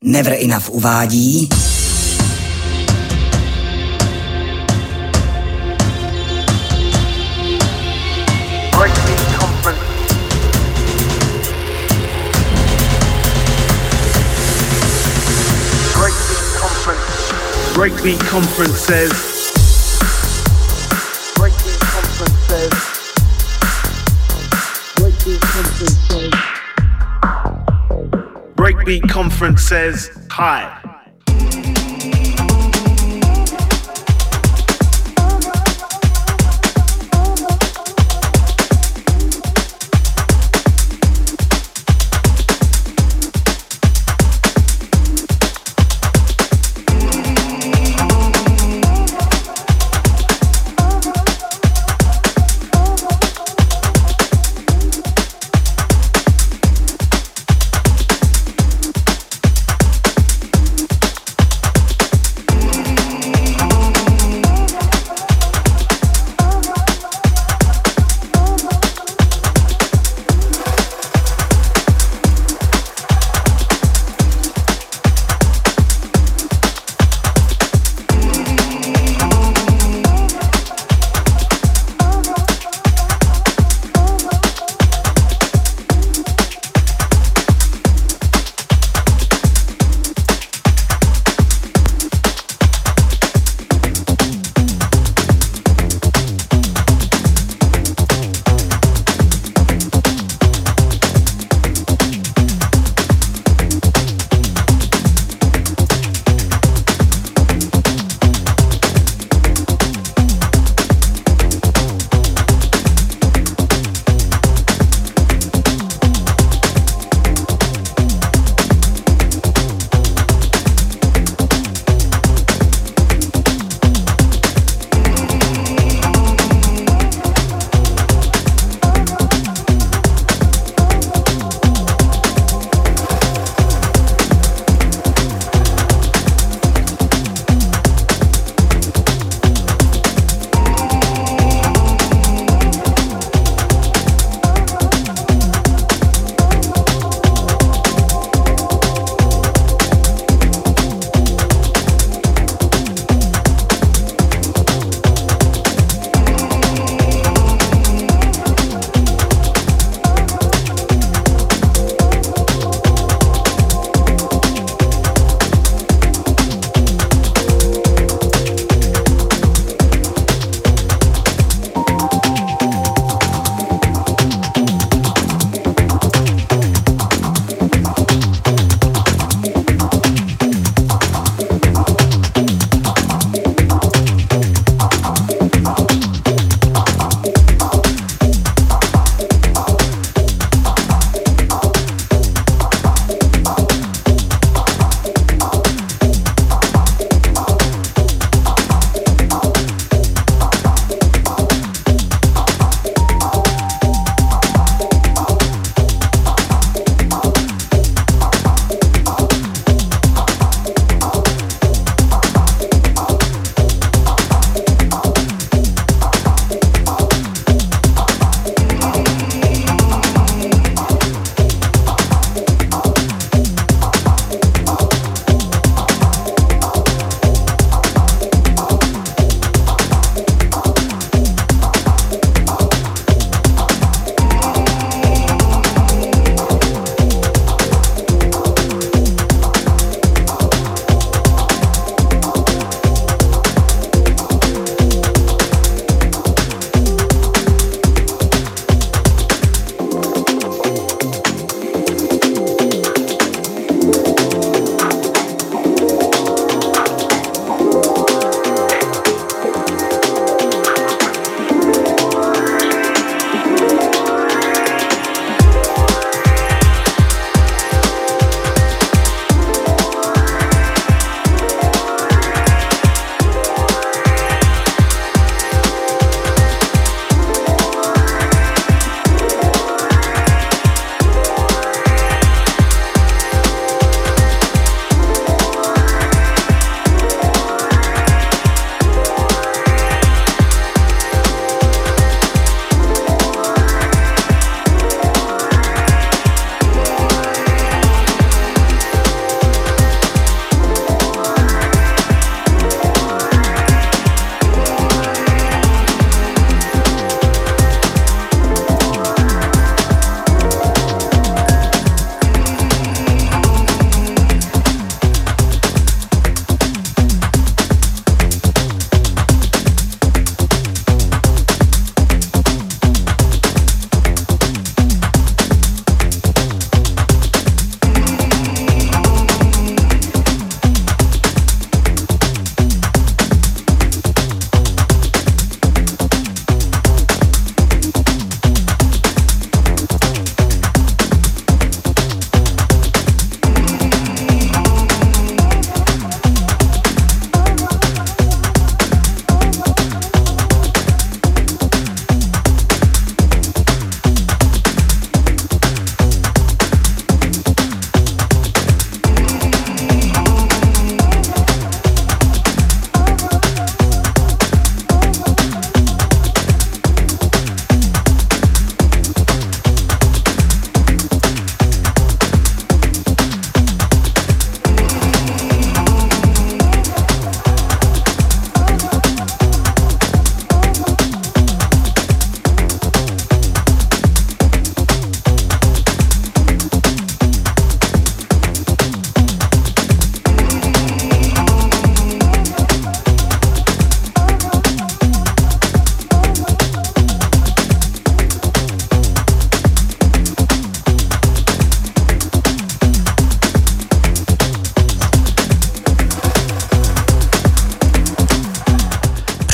Never Enough uvádí Breakbeat Conference. Breakbeat Conference. Breakbeat Conference says. Breakbeat Conference says hi.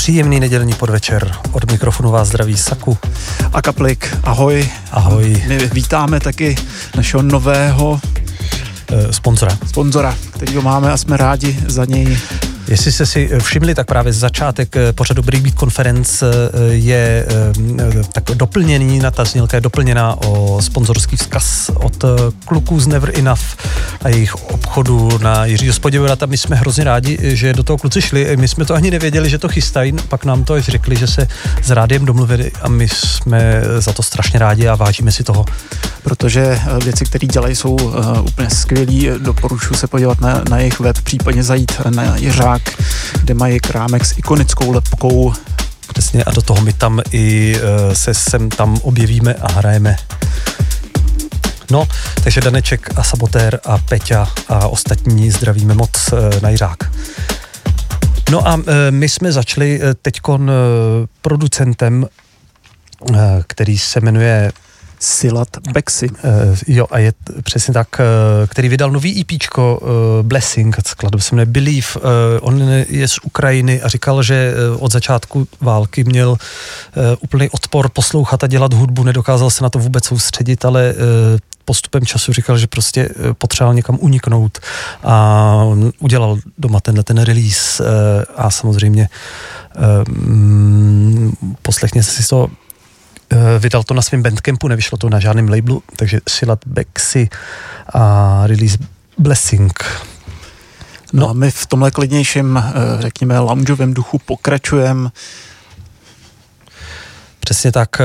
Příjemný nedělní podvečer. Od mikrofonu vás zdraví Saku a Kaplick. Ahoj. Ahoj. My vítáme taky našeho nového sponzora, kterýho máme a jsme rádi za něj. Jestli jste si všimli, tak právě začátek pořadu Breakbeat Conference je tak doplněný, ta znělka je doplněná o sponzorský vzkaz od kluků z Never Enough a jejich obchodu na Jiřího Spodějová. My jsme hrozně rádi, že do toho kluci šli. My jsme to ani nevěděli, že to chystají, pak nám to až řekli, že se s rádiem domluvili a my jsme za to strašně rádi a vážíme si toho. Protože věci, které dělají, jsou úplně skvělý. Doporučuji se podívat na jejich web, případně zajít na Jiřák, kde mají krámek s ikonickou lebkou. Přesně, a do toho my tam i se sem tam objevíme a hrajeme. No, takže Daneček a Sabotér a Peťa a ostatní zdravíme moc na Jiřák. No a my jsme začali teďkon producentem, který se jmenuje Silat Beksi. Jo, a je přesně tak, který vydal nový EPčko Blessing, skladba se jmenuje Believe. On je z Ukrajiny a říkal, že od začátku války měl úplný odpor poslouchat a dělat hudbu, nedokázal se na to vůbec soustředit, ale postupem času říkal, že prostě potřeboval někam uniknout a udělal doma ten release a samozřejmě poslechně si to. Vydal to na svém bandcampu, nevyšlo to na žádném labelu, takže Silat Beksi a release Blessing. No a my v tomhle klidnějším, řekněme, loungeovém duchu pokračujeme. Přesně tak.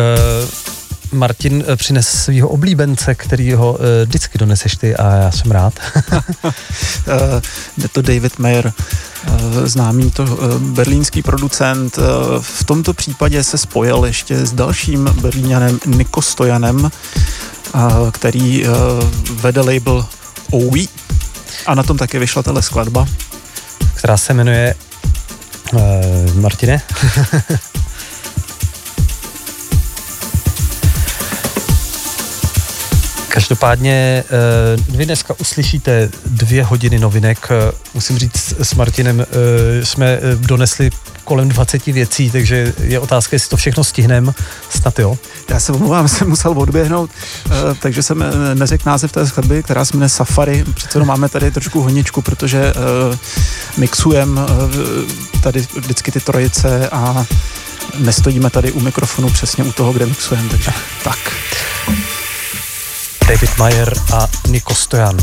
Martin přines svýho oblíbence, který ho vždycky doneseš ty a já jsem rád. Je to David Mayer, známý to berlínský producent. V tomto případě se spojil ještě s dalším berlíňanem Nico Stojanem, který vede label Ouie a na tom také vyšla tato skladba. Která se jmenuje Martine? Každopádně vy dneska uslyšíte 2 hodiny novinek. Musím říct, s Martinem jsme donesli kolem 20 věcí, takže je otázka, jestli to všechno stihneme. Snad jo. Já se omlouvám, jsem musel odběhnout, takže jsem neřekl název té skladby, která se jmenuje Safari. Přece máme tady trošku honičku, protože mixujeme tady vždycky ty trojice a nestojíme tady u mikrofonu přesně u toho, kde mixujeme, takže tak. David Mayer a Nico Stojan.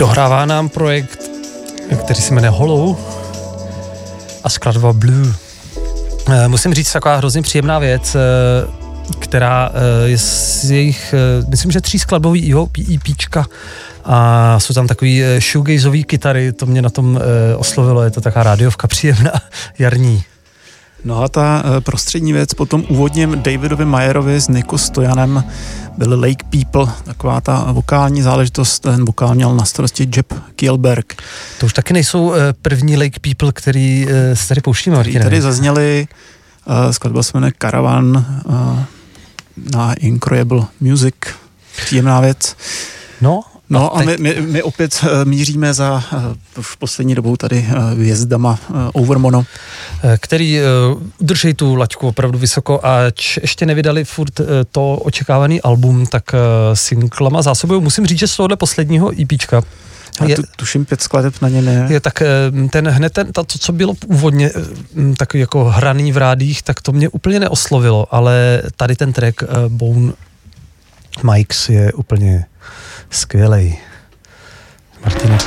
dohrává nám projekt, který se jmenuje Hollow a skladba Blue. Musím říct taková hrozně příjemná věc, která je z jejich, myslím, že 3 skladbový EPčka a jsou tam takový shoegazový kytary, to mě na tom oslovilo, je to taková rádiovka příjemná, jarní. No a ta prostřední věc potom úvodním Davidovi Mayerovi s Nico Stojanem byl Lake People, taková ta vokální záležitost, ten vokál měl na starosti Jeppe Kjellberg. To už taky nejsou první Lake People, který se tady pouštíme, Martine. Tady zazněli, skladba se jmenuje Caravan na Incroyable Music, příjemná věc. No a my opět míříme za v poslední dobou tady hvězdama Overmono. Který drží tu laťku opravdu vysoko, a ještě nevydali furt to očekávaný album, tak singlama zásobují. Musím říct, že z tohohle posledního EPčka je, tuším 5 skladeb na ně ne. Je tak to, co bylo původně tak jako hraný v rádích, tak to mě úplně neoslovilo, ale tady ten track Bone Mikes je úplně skvělej. Martina,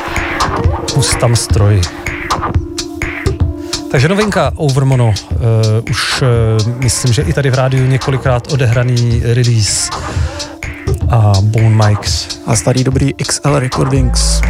pust tam stroj. Takže novinka Overmono, už myslím, že i tady v rádiu několikrát odehraný release a Bone Mikes. A starý dobrý XL Recordings.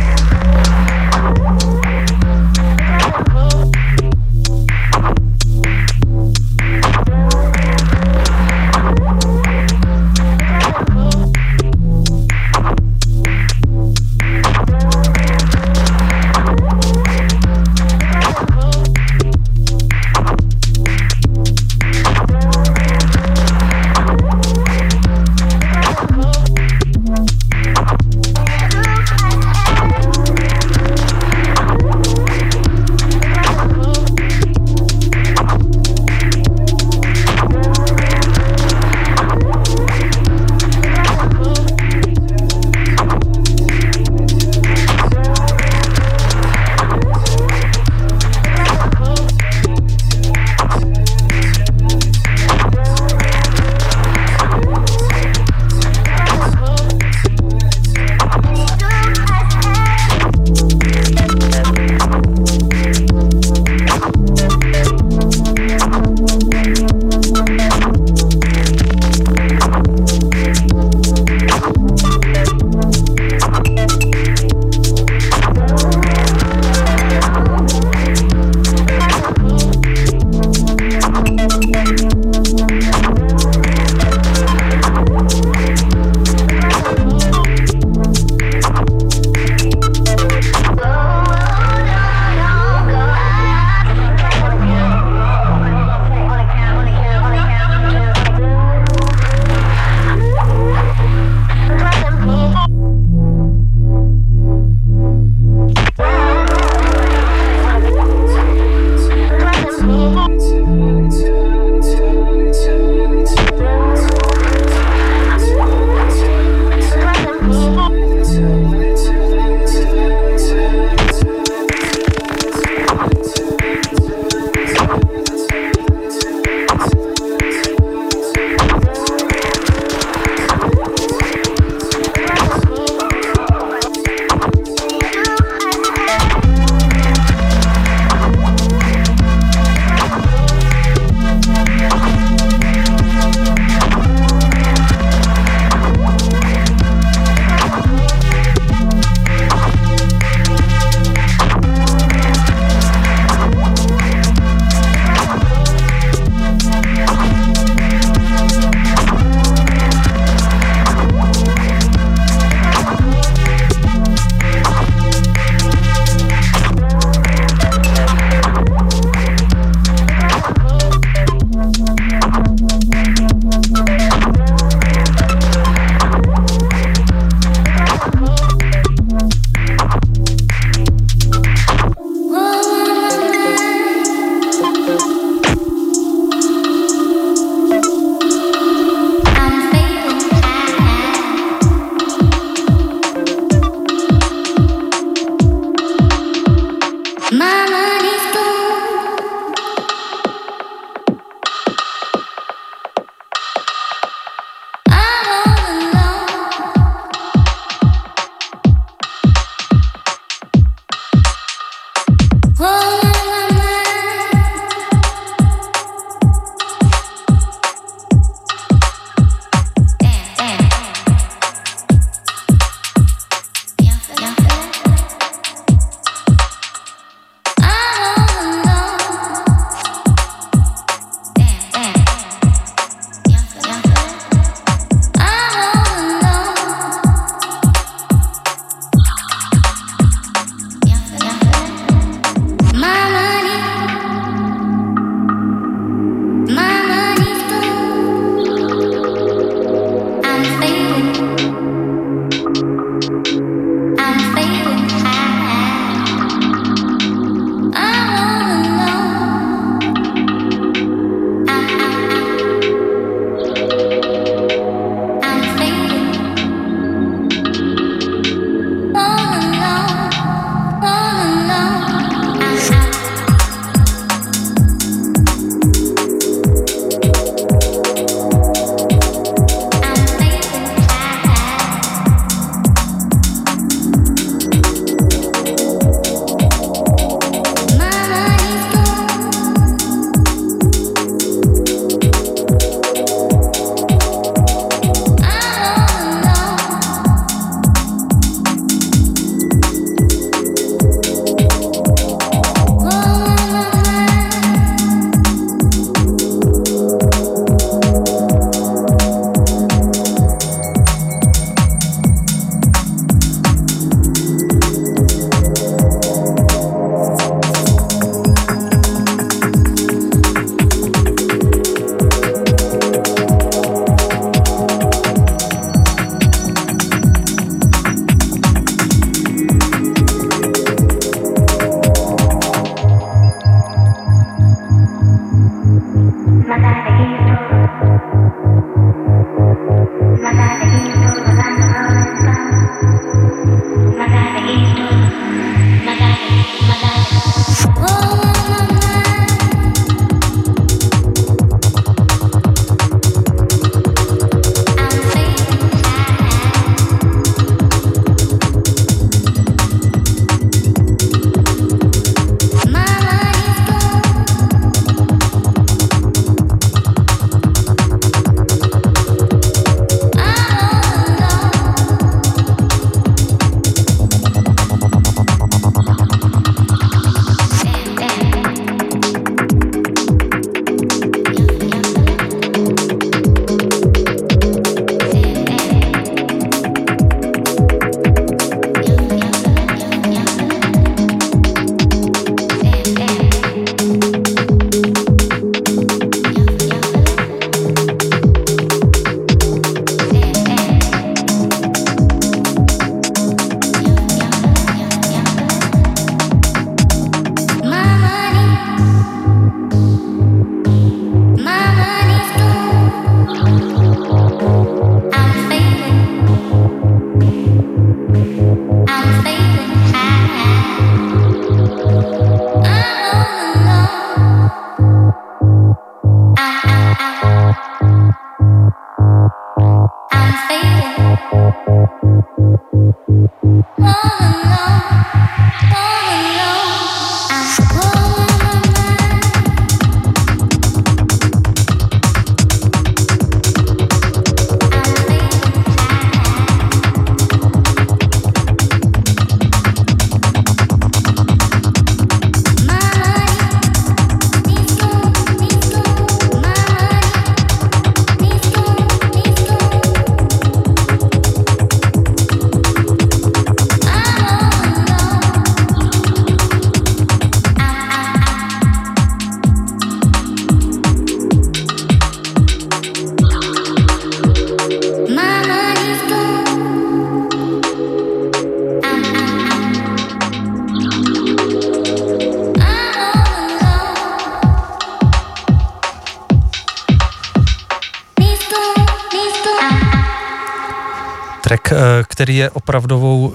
track, který je opravdovou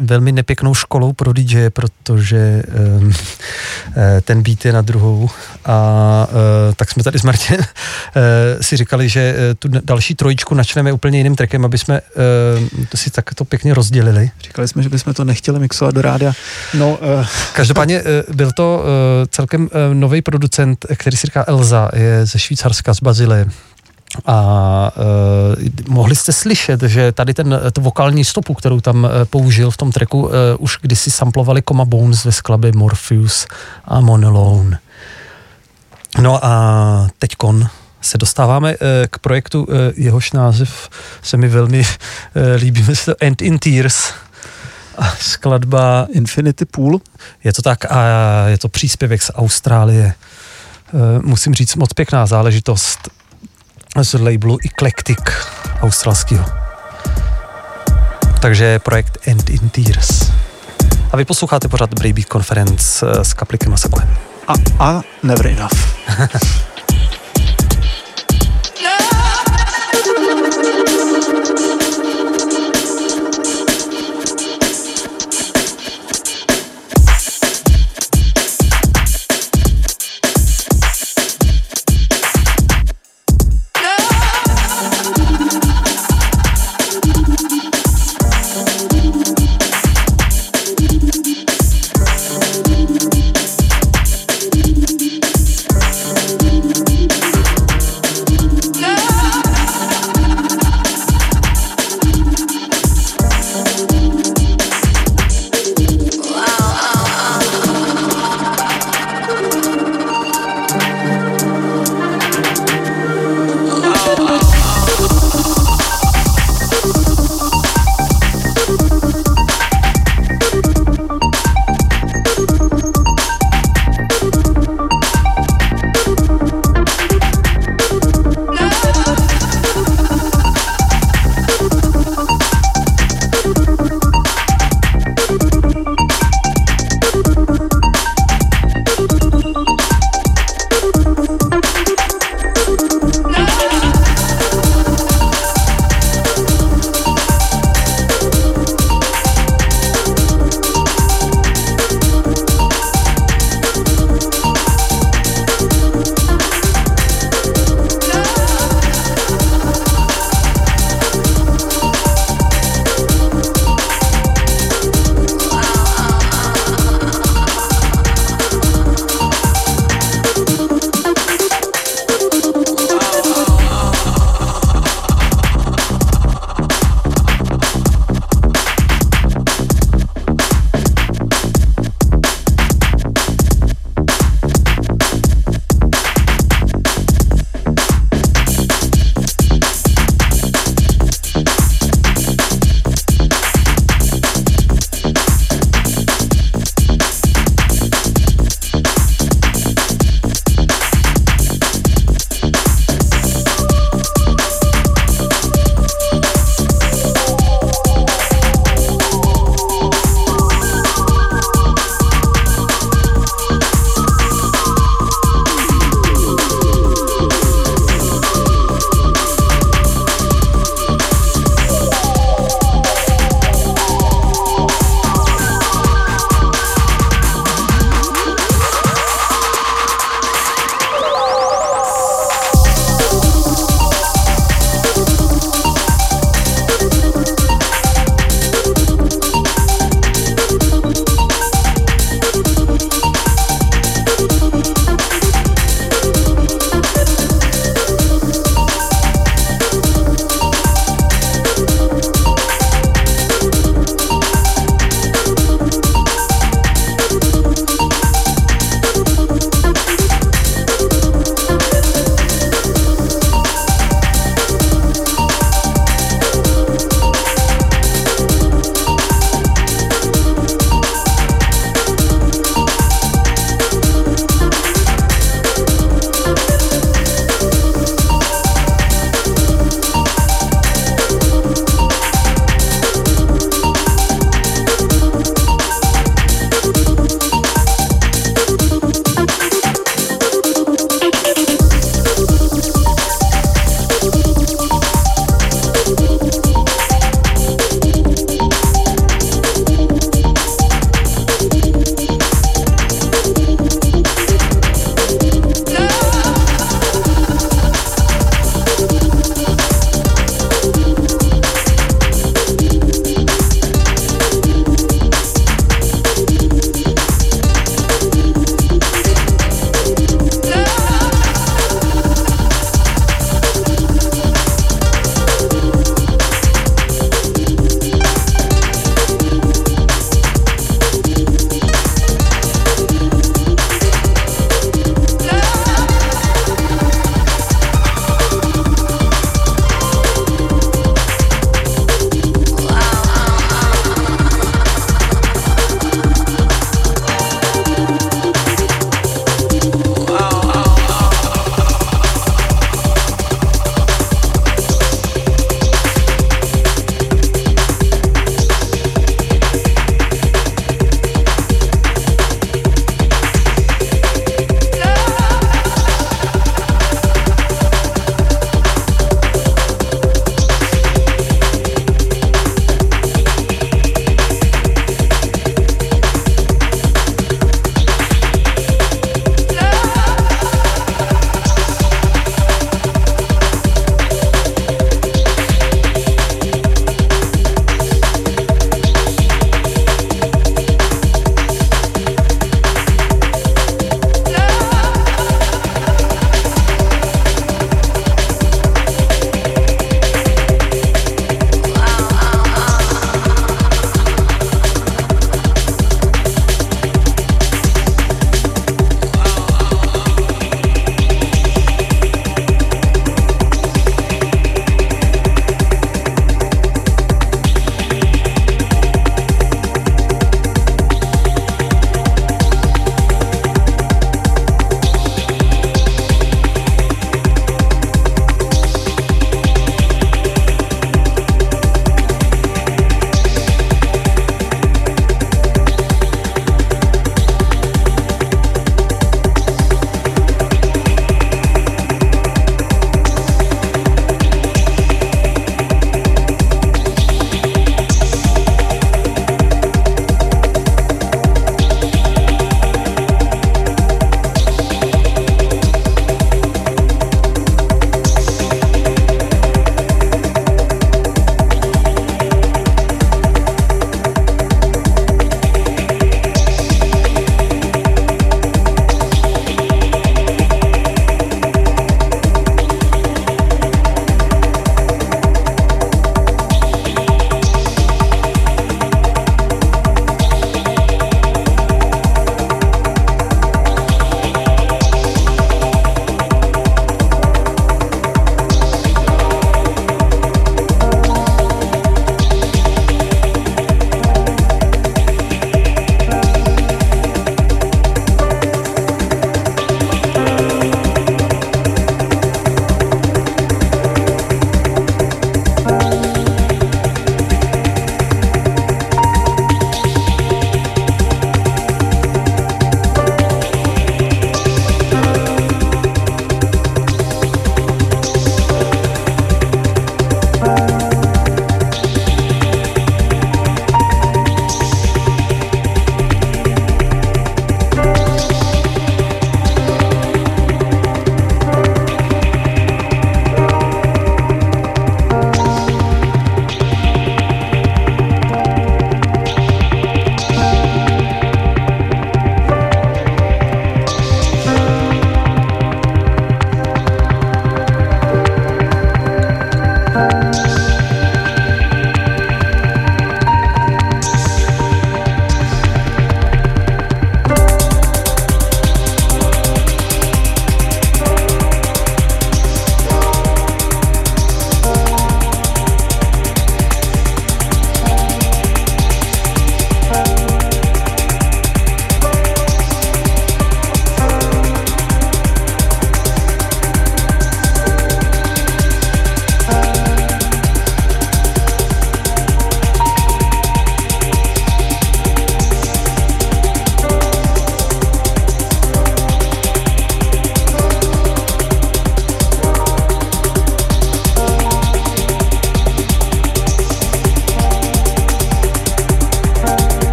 velmi nepěknou školou pro DJ, protože ten beat je na druhou a tak jsme tady s Martinem si říkali, že tu další trojičku načneme úplně jiným trackem, aby jsme si tak to pěkně rozdělili. Říkali jsme, že bychom to nechtěli mixovat do rádia. No, každopádně byl to celkem nový producent, který se říká Elza, je ze Švýcarska, z Bazileje. A mohli jste slyšet, že tady ten vokální stopu, kterou tam použil v tom tracku, už kdysi samplovali Coma Bones ve skladbě Morpheus a Monolone. No a teďkon se dostáváme k projektu, jehož název se mi velmi líbí, se to End In Tears. Skladba Infinity Pool. Je to tak a je to příspěvek z Austrálie. Musím říct, moc pěkná záležitost. Z labelu Eclectic australského. Takže projekt End In Tears. A vy posloucháte pořád Breakbeat Conference s Kaplikem a Sakuem. A never enough.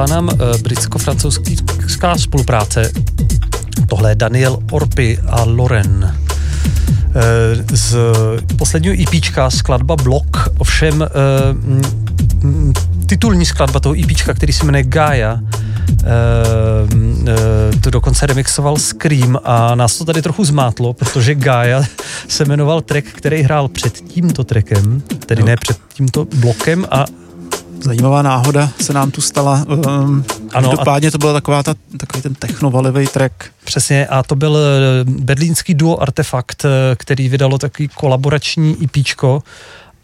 dává nám britsko-francouzská spolupráce. Tohle je Daniel Orpi a Loren. Z posledního EPčka skladba Block, ovšem titulní skladba toho EPčka, který se jmenuje Gaia, to dokonce remixoval Scream a nás to tady trochu zmátlo, protože Gaia se jmenoval track, který hrál před tímto trackem, tedy ne před tímto blokem a zajímavá náhoda se nám tu stala. Každopádně to byla takový ten technovalivý track. Přesně, a to byl berlínský duo Artefakt, který vydalo takový kolaborační EPčko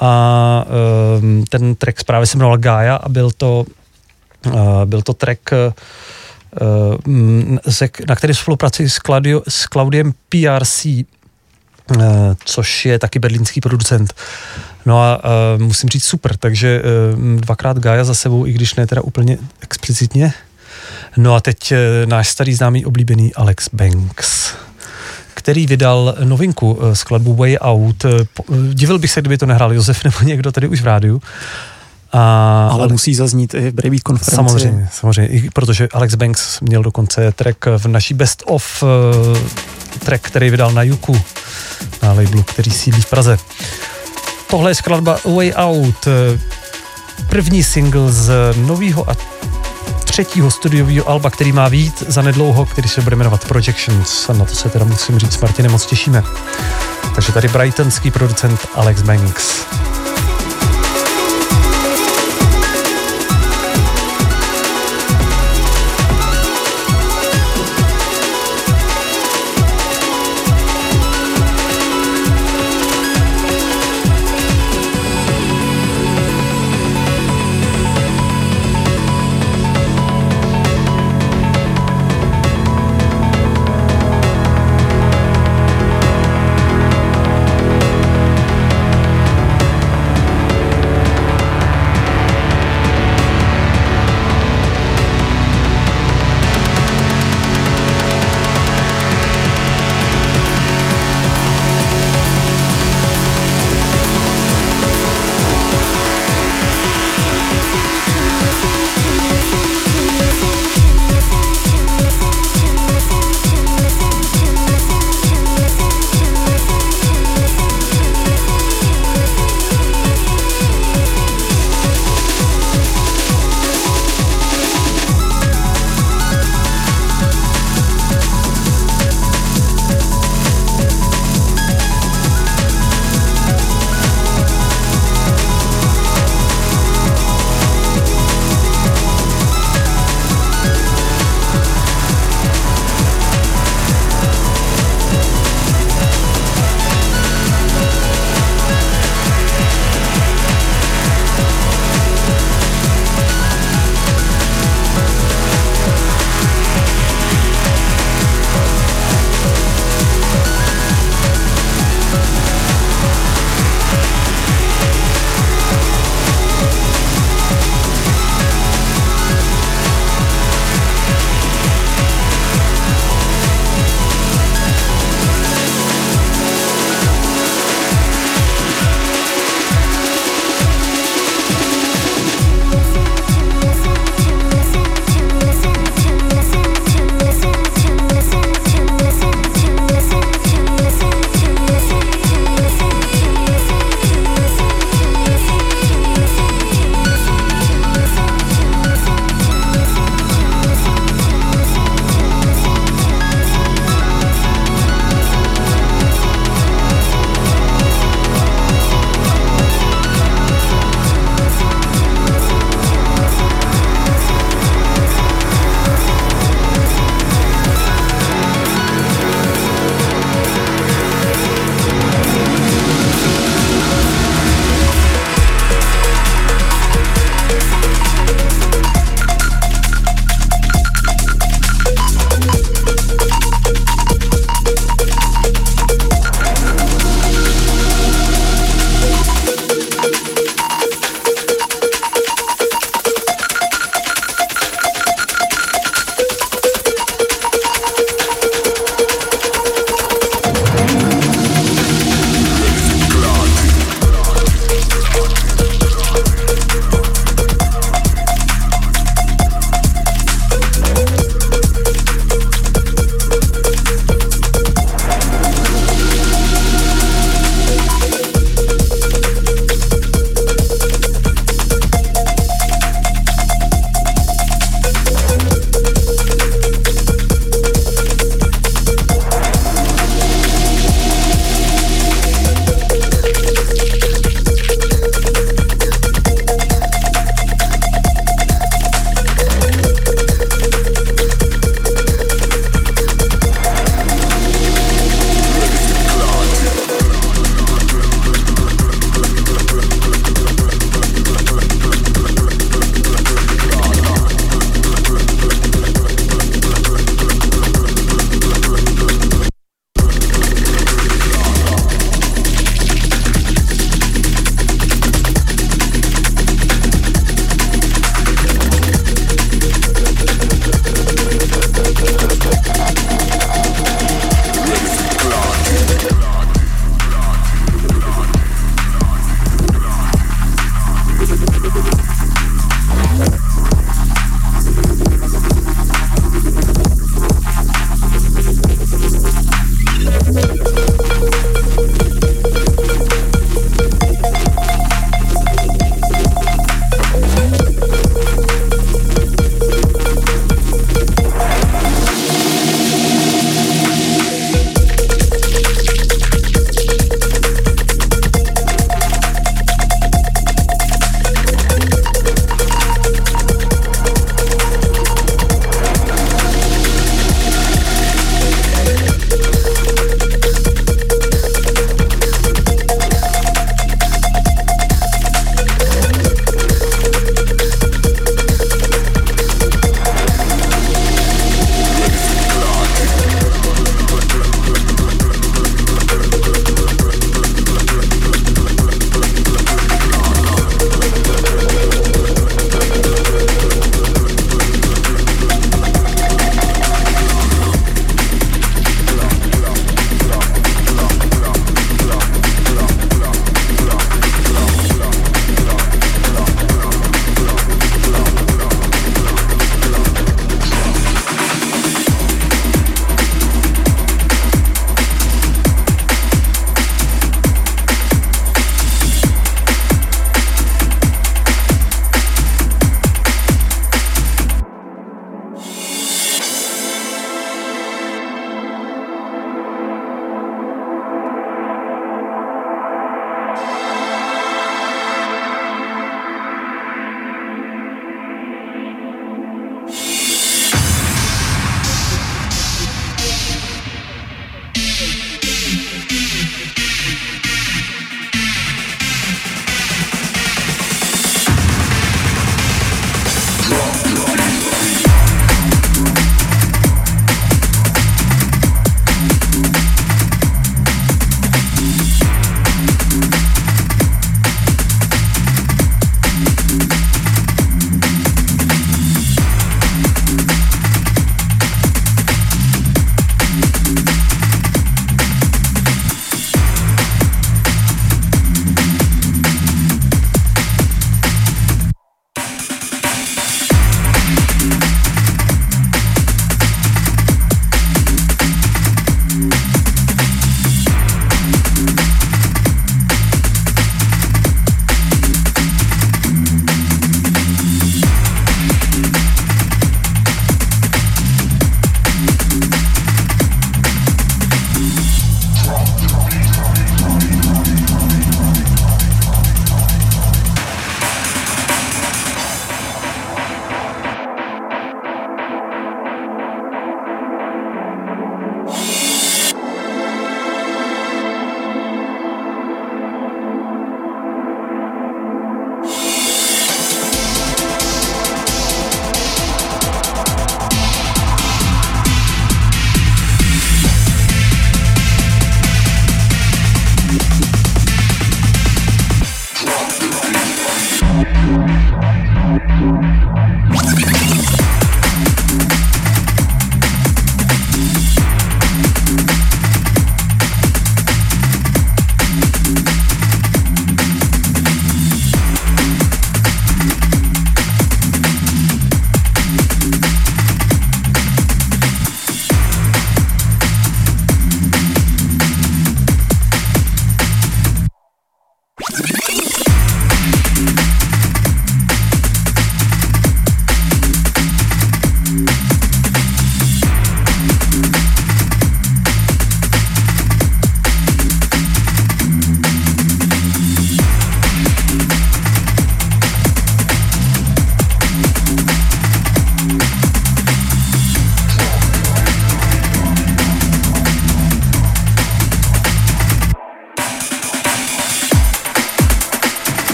a ten track právě se jmenoval Gaia a byl to track, na který spolupracuji s Claudiem PRC, což je taky berlínský producent. No a musím říct super, takže dvakrát Gaia za sebou, i když ne teda úplně explicitně. No a teď náš starý známý oblíbený Alex Banks, který vydal novinku, skladbu Way Out. Divil bych se, kdyby to nehrál Josef nebo někdo tady už v rádiu. Ale musí zaznít i v Breakbeat konferenci. Samozřejmě, i protože Alex Banks měl dokonce track v naší Best Of, track, který vydal na Juku, na labelu, který sídlí v Praze. Tohle je skladba Way Out, první single z nového a třetího studiového alba, který má výjít zanedlouho, který se bude jmenovat Projections. A na to se teda musím říct, Martine, moc těšíme. Takže tady brightonský producent Alex Banks.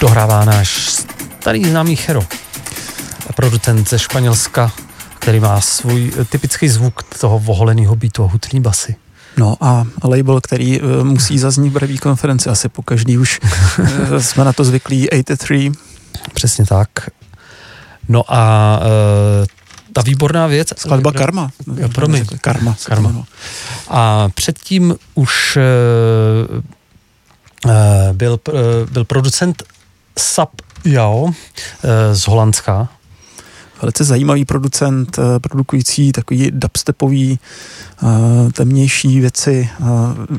Dohrává náš starý známý Chero, producent ze Španělska, který má svůj typický zvuk toho voholeného beatu a hutný basy. No a label, který musí zaznít v Breakbeat konferenci, asi po každý už jsme na to zvyklí, 83. Přesně tak. No a ta výborná věc... Skladba Karma. Promiň. Karma. A předtím už byl producent SAP Jo z Holandska. Velice zajímavý producent, produkující takový dubstepový, temnější věci,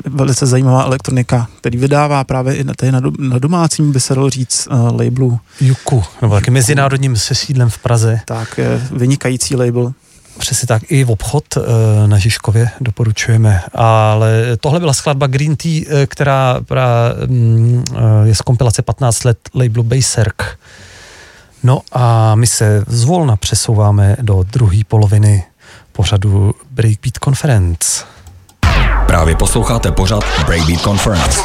velice zajímavá elektronika, který vydává právě i na domácím, by se dalo říct, labelu Juku, nebo taky mezinárodním se sídlem v Praze. Tak, vynikající label. Přesně tak, i v obchod na Žižkově doporučujeme, ale tohle byla skladba Green Tea, která je z kompilace 15 let labelu Basserk. No a my se zvolna přesouváme do druhé poloviny pořadu Breakbeat Conference. Právě posloucháte pořad Breakbeat Conference.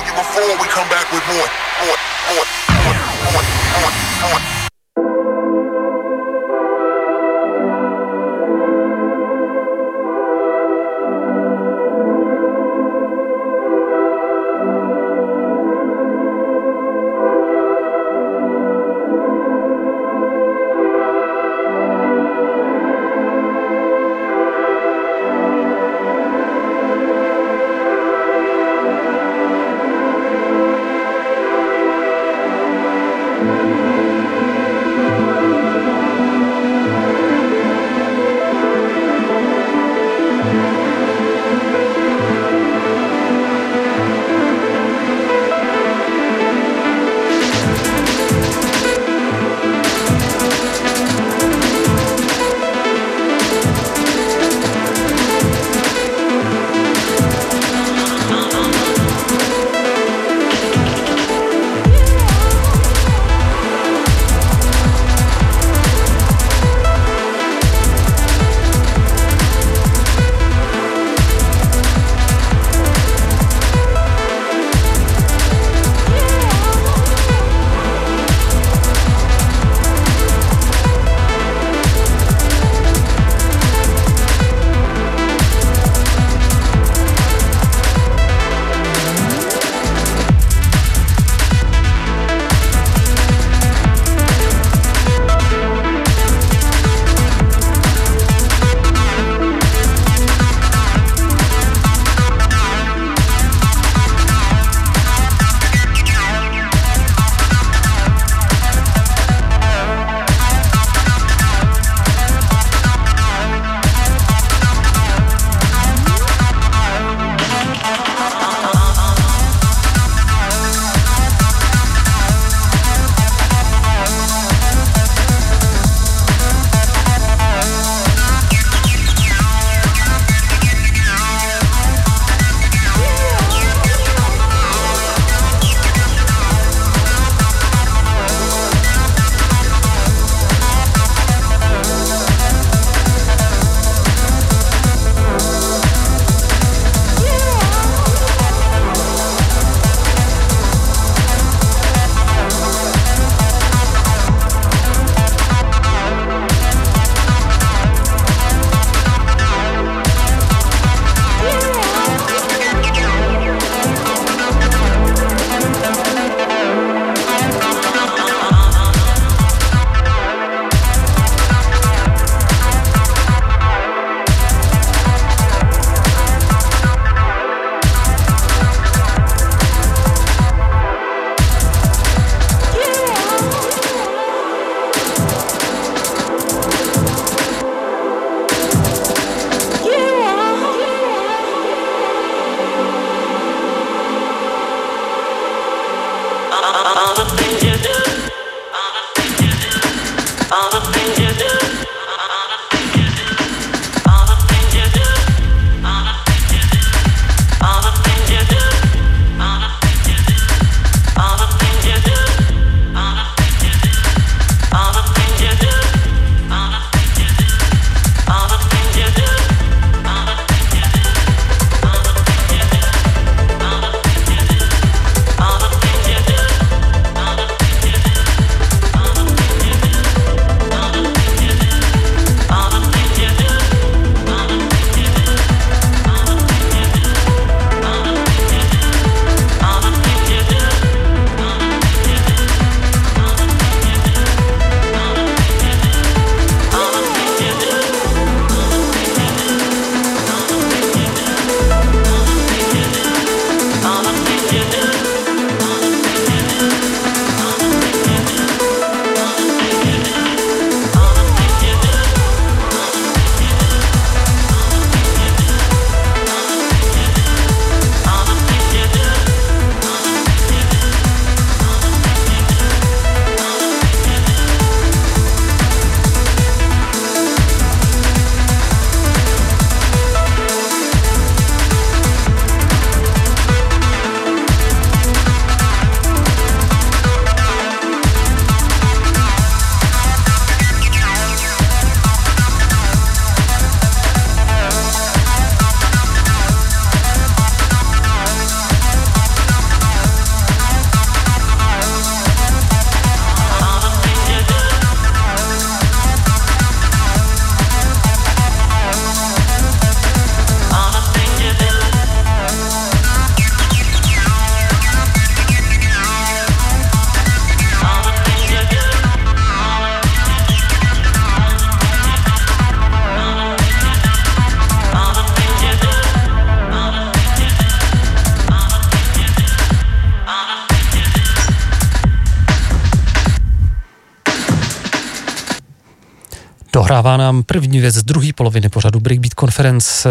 Dohrává nám první věc z druhé poloviny pořadu Breakbeat Conference.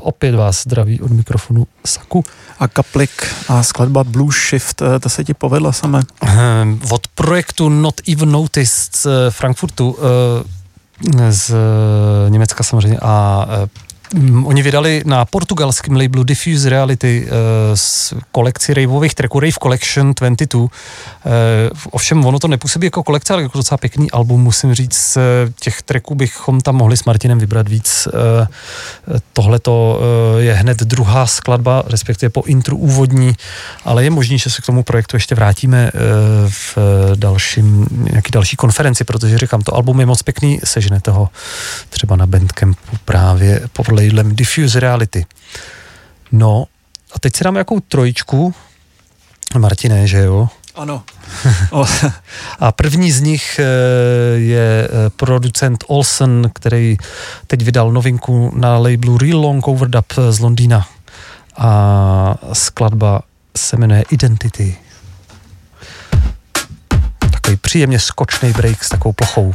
Opět vás zdraví od mikrofonu Saku. A Kaplick a skladba Blue Shift, ta se ti povedla samé. Od projektu Not Even Noticed z Frankfurtu, z Německa samozřejmě, a oni vydali na portugalském labelu Diffuse Reality z kolekci raveových tracků, Rave Collection 22. Ovšem ono to nepůsobí jako kolekce, ale jako docela pěkný album, musím říct. Těch tracků bychom tam mohli s Martinem vybrat víc. Tohleto je hned druhá skladba, respektive po intru úvodní, ale je možný, že se k tomu projektu ještě vrátíme v nějaký další konferenci, protože říkám, to album je moc pěkný, sežnete ho třeba na Bandcampu právě podle Diffuse Reality. No, a teď si dáme jakou trojičku. Martine, že jo? Ano. A první z nich je producent Olsen, který teď vydal novinku na labelu Real Long Overdub z Londýna. A skladba se jmenuje Identity. Takový příjemně skočný break s takovou plochou.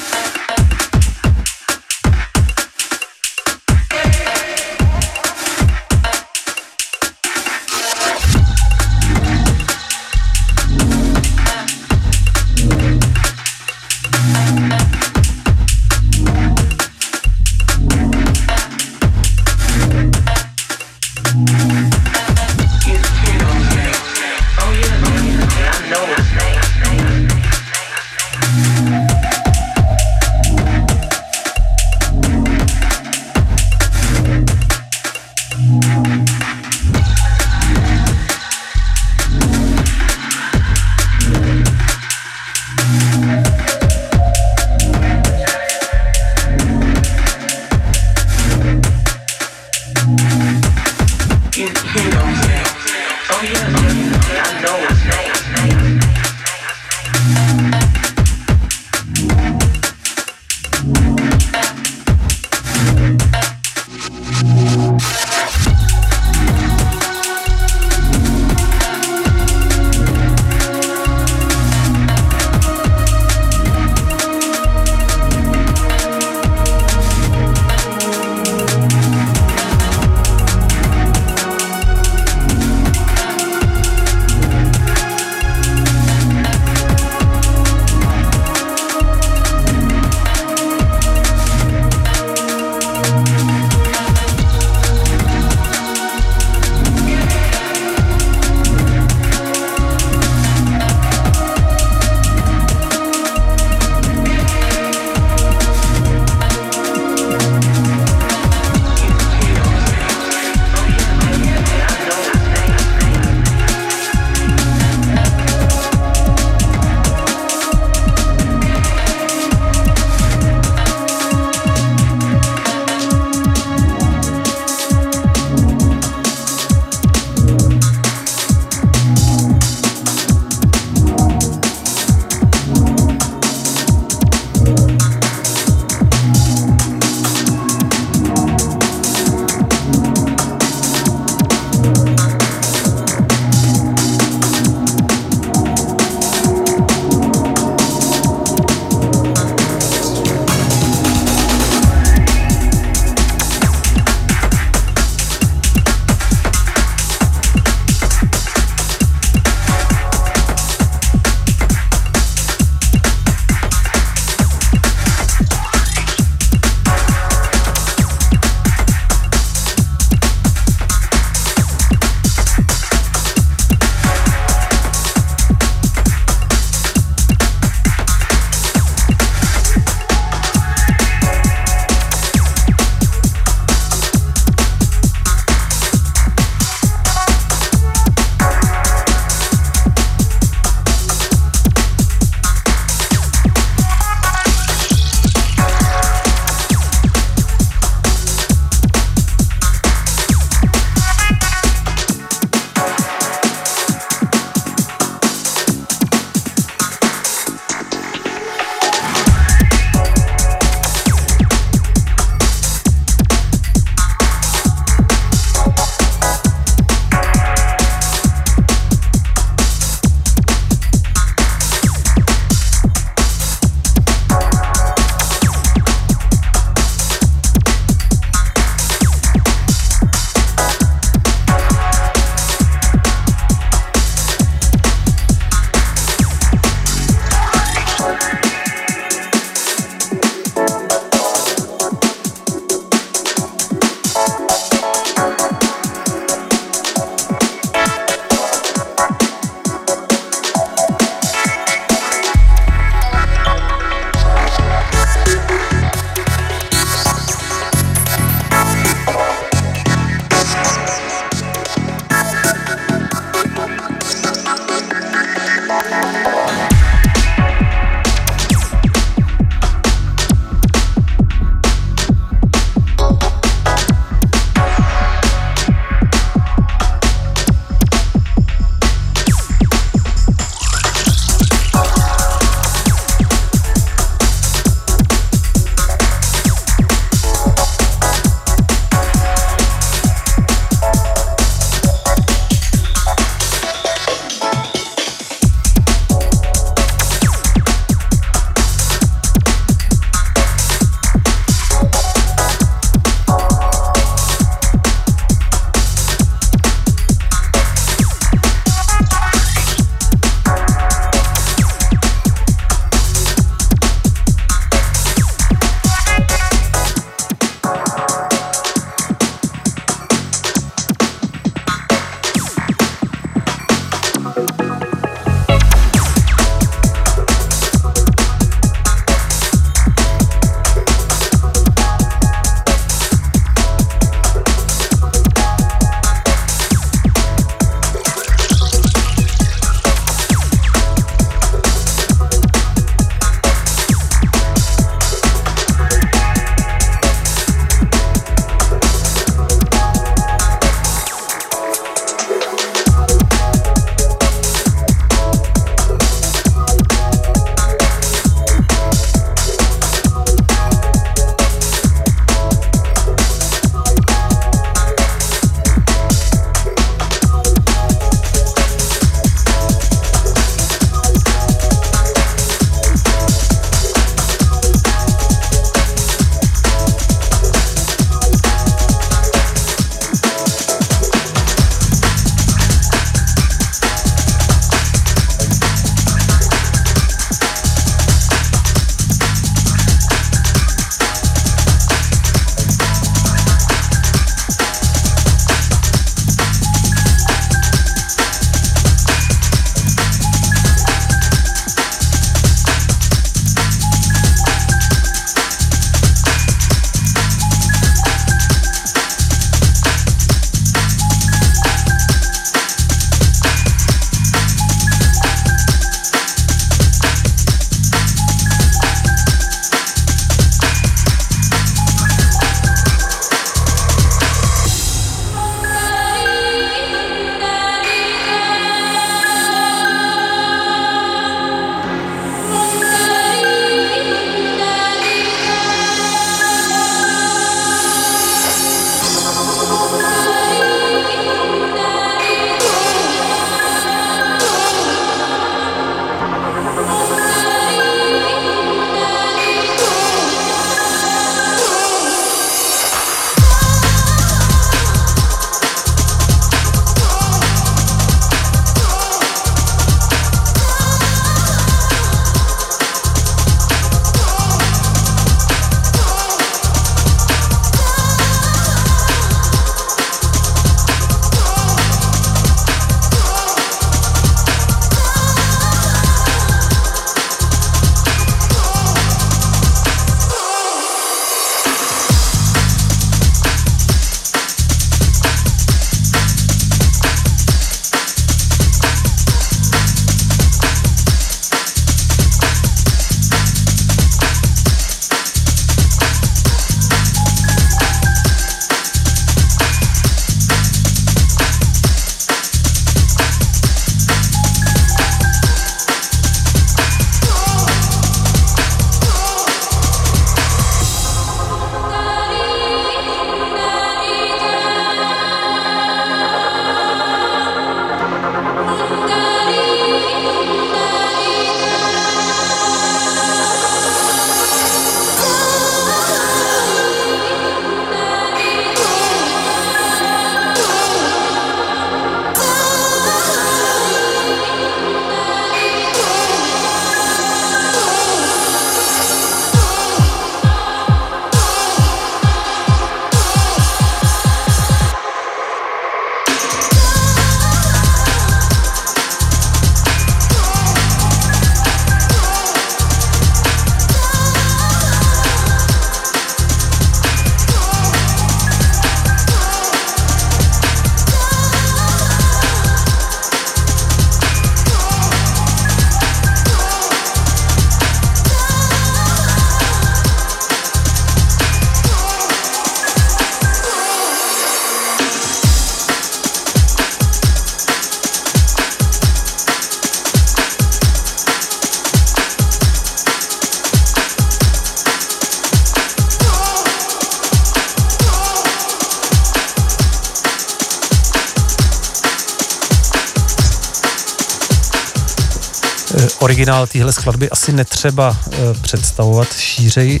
originál téhle skladby asi netřeba představovat šířej,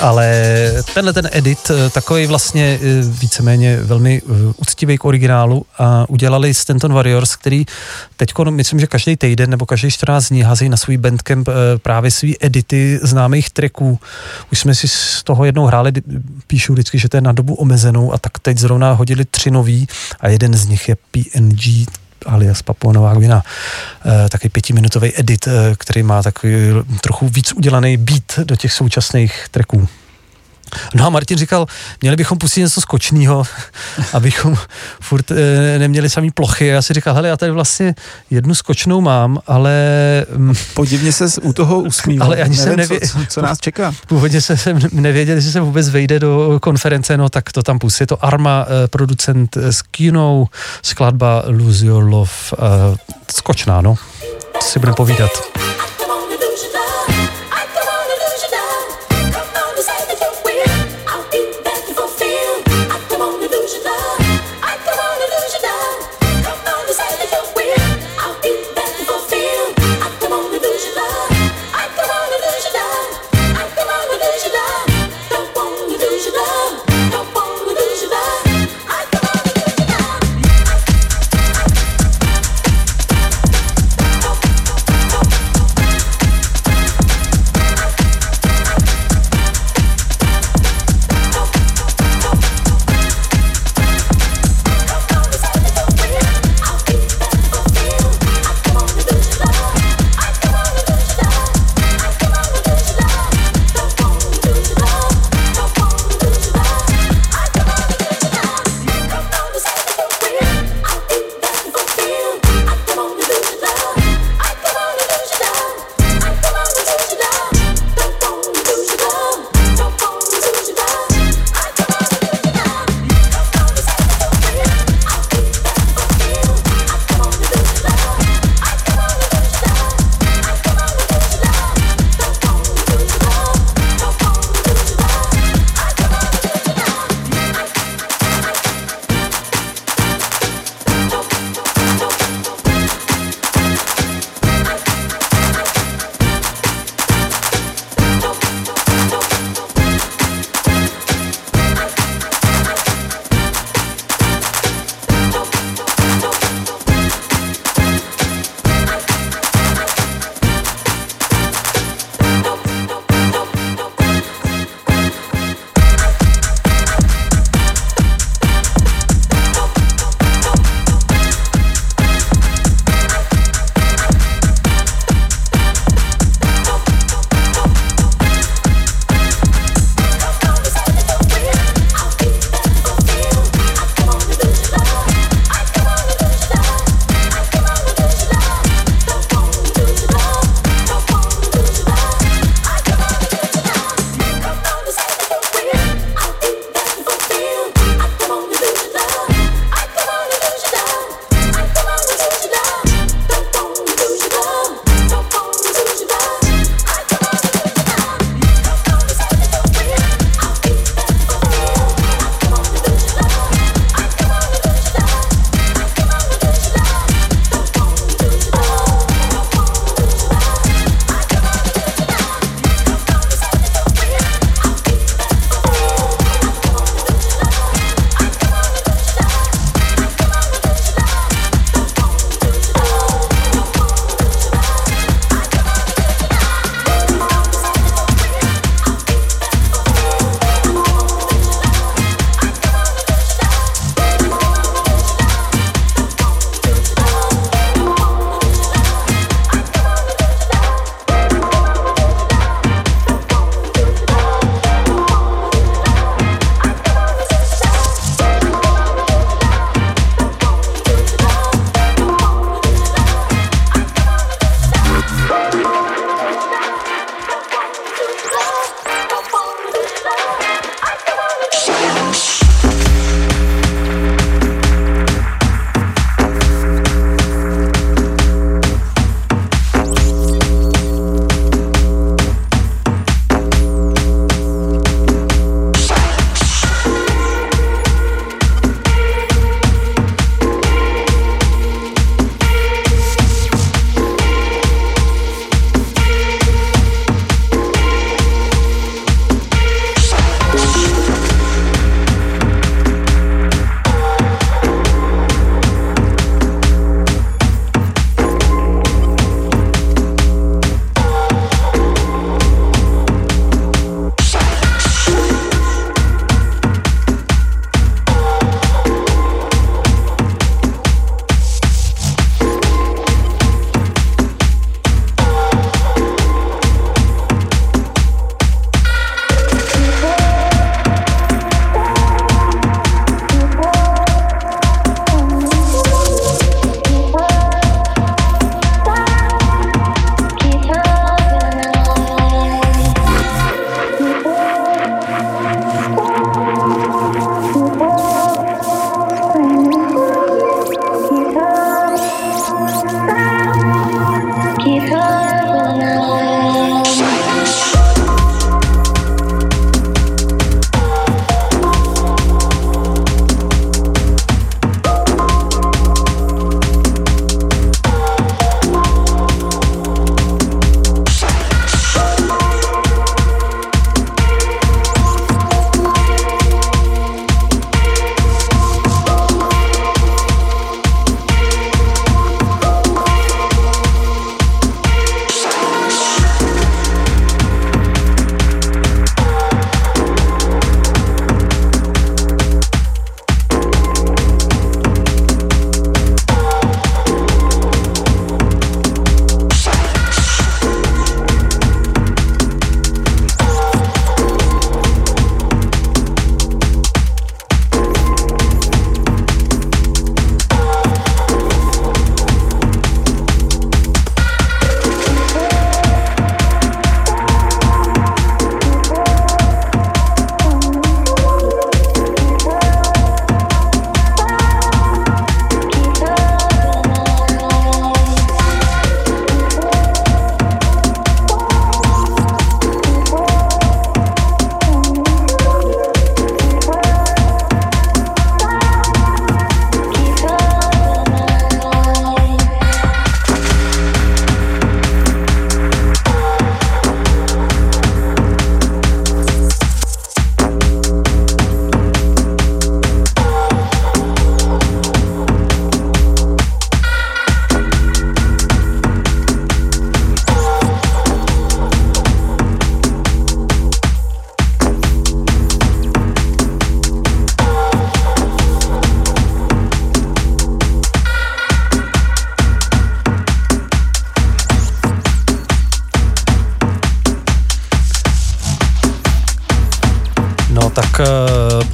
ale tenhle ten edit, takový vlastně víceméně velmi uctivý k originálu a udělali Stanton Warriors, který teďko, myslím, že každý týden nebo každý 14 dní házejí na svůj Bandcamp právě svý edity známých tracků. Už jsme si z toho jednou hráli, píšu vždycky, že to je na dobu omezenou a tak teď zrovna hodili 3 nový a jeden z nich je PNG alias Papuanová Gvina, takový 5minutový edit, který má takový trochu víc udělaný beat do těch současných tracků. No a Martin říkal, měli bychom pustit něco skočného, abychom furt neměli samý plochy. Já si říkal, hele, já tady vlastně jednu skočnou mám, ale... Podivně se u toho usmíval. Ale ani jsem nevěděl, co nás čeká. Původně jsem nevěděl, že se vůbec vejde do konference, no tak to tam pustí. Je to Arma, producent s Kinou, skladba Lose Your Love, skočná, no. Co si budeme povídat.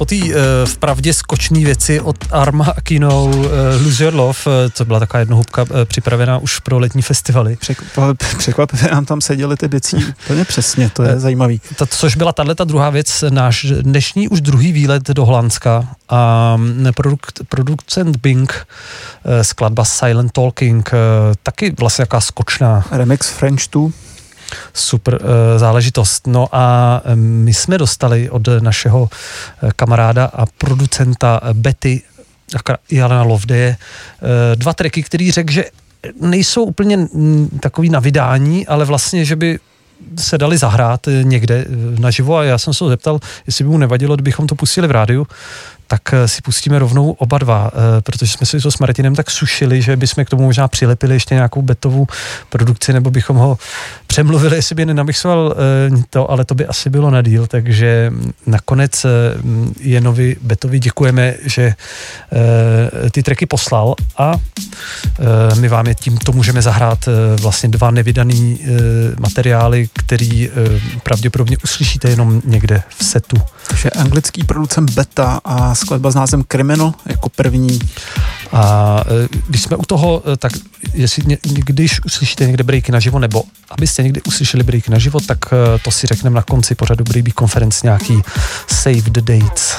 po té vpravdě skočné věci od Arma Kino Lose Your Love, to byla taková jednohubka připravená už pro letní festivaly. Překvapivě nám tam seděly ty bicí úplně přesně, to je zajímavý. Což byla tato druhá věc, náš dnešní už druhý výlet do Holandska a producent Bing, skladba Silent Talking, taky vlastně jaká skočná. Remix French 2. Super záležitost. No a my jsme dostali od našeho kamaráda a producenta Betty Jalena Lovdeje dva tracky, který řekl, že nejsou úplně takový na vydání, ale vlastně, že by se dali zahrát někde naživo a já jsem se ho zeptal, jestli by mu nevadilo, kdybychom to pustili v rádiu, tak si pustíme rovnou oba dva, protože jsme si to s Martinem tak sušili, že bychom k tomu možná přilepili ještě nějakou betovou produkci, nebo bychom ho přemluvili, jestli by nenamixoval to, ale to by asi bylo na díl, takže nakonec Jenovi Betovi děkujeme, že ty tracky poslal a my vám je tímto můžeme zahrát vlastně dva nevydaný materiály, který pravděpodobně uslyšíte jenom někde v setu. Takže anglický producent Beta a skladba s názvem Criminal jako první. A když jsme u toho, tak jestli když uslyšíte někde breaky naživo, nebo abyste někdy uslyšeli breaky naživo, tak to si řekneme na konci pořadu Breakbeat Conference nějaký Save the Dates.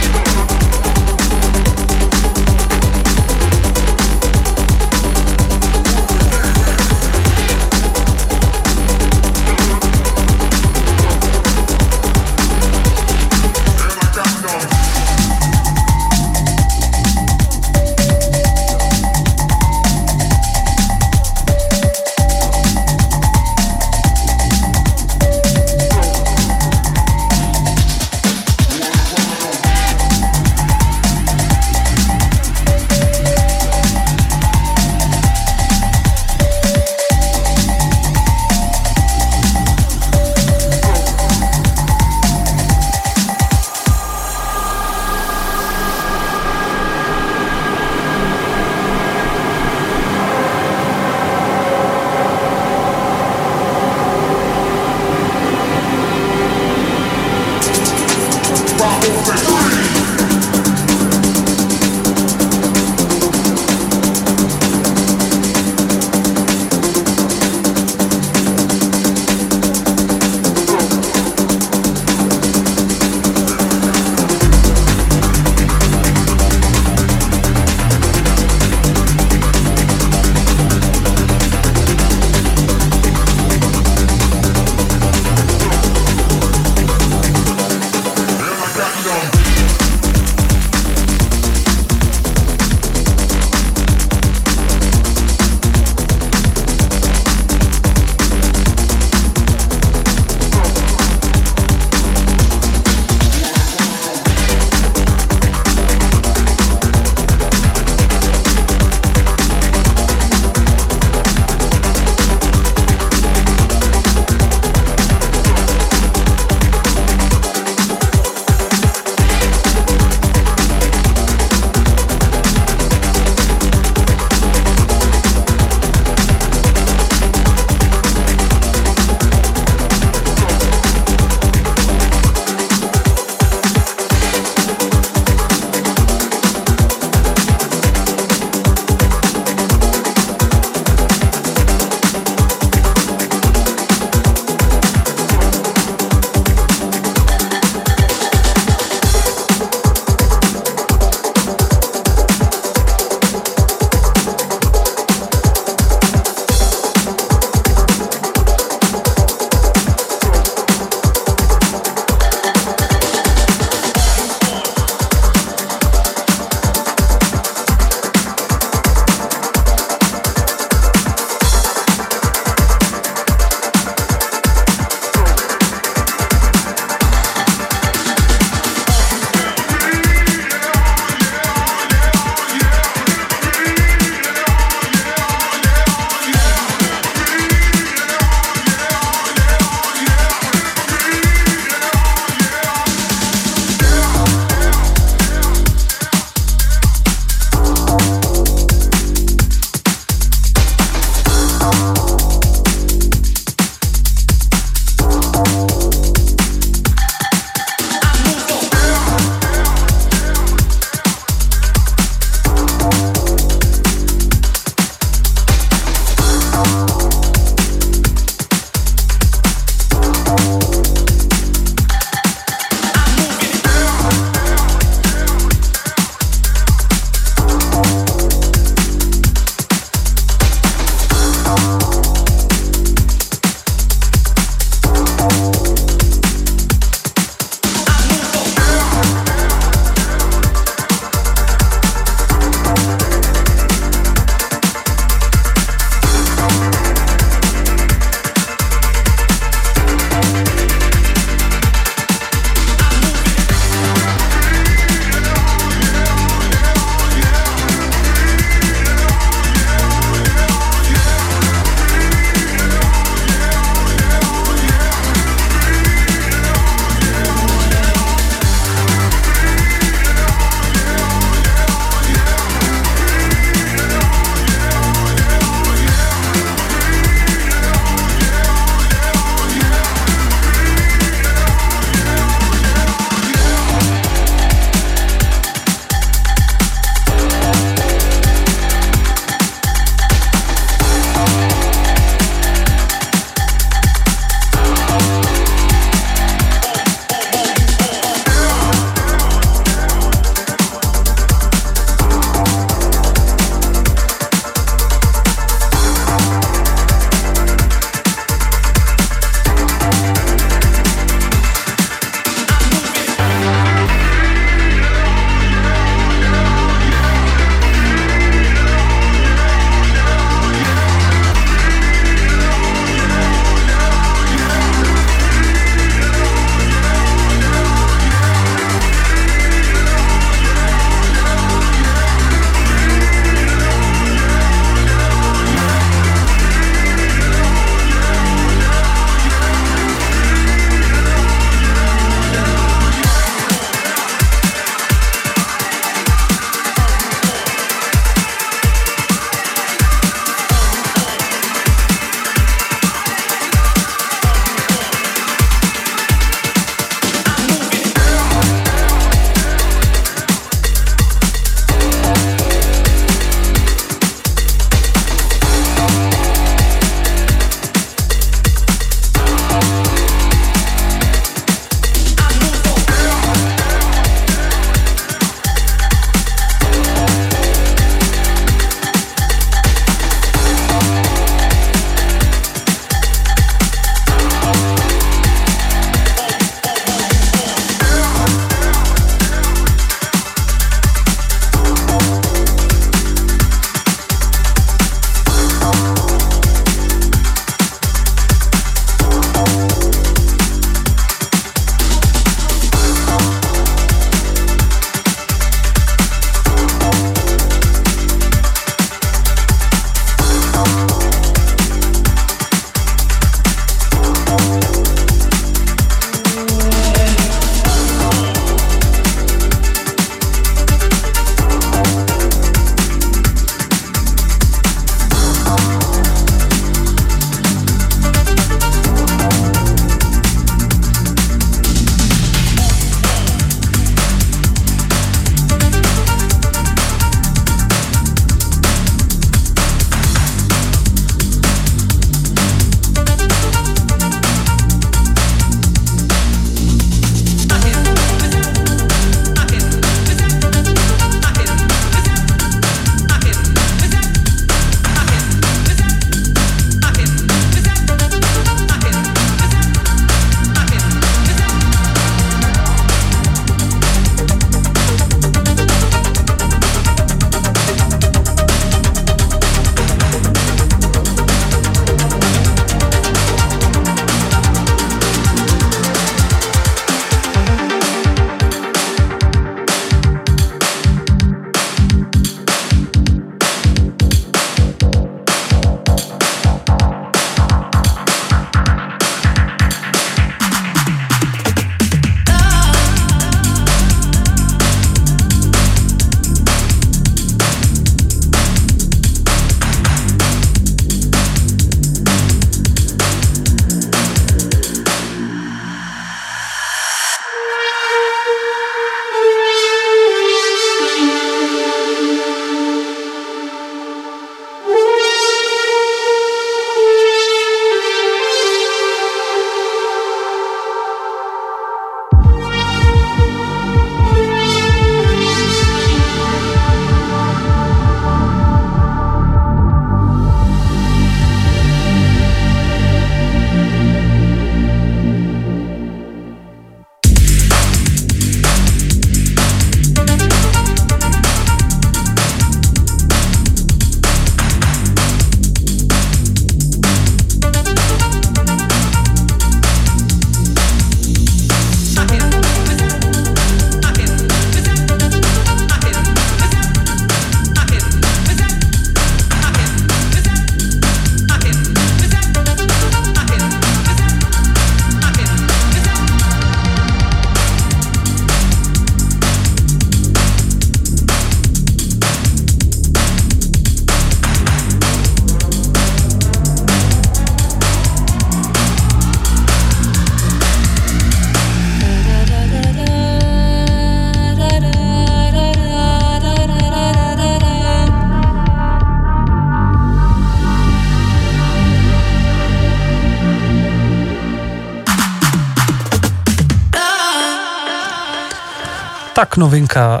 Tak novinka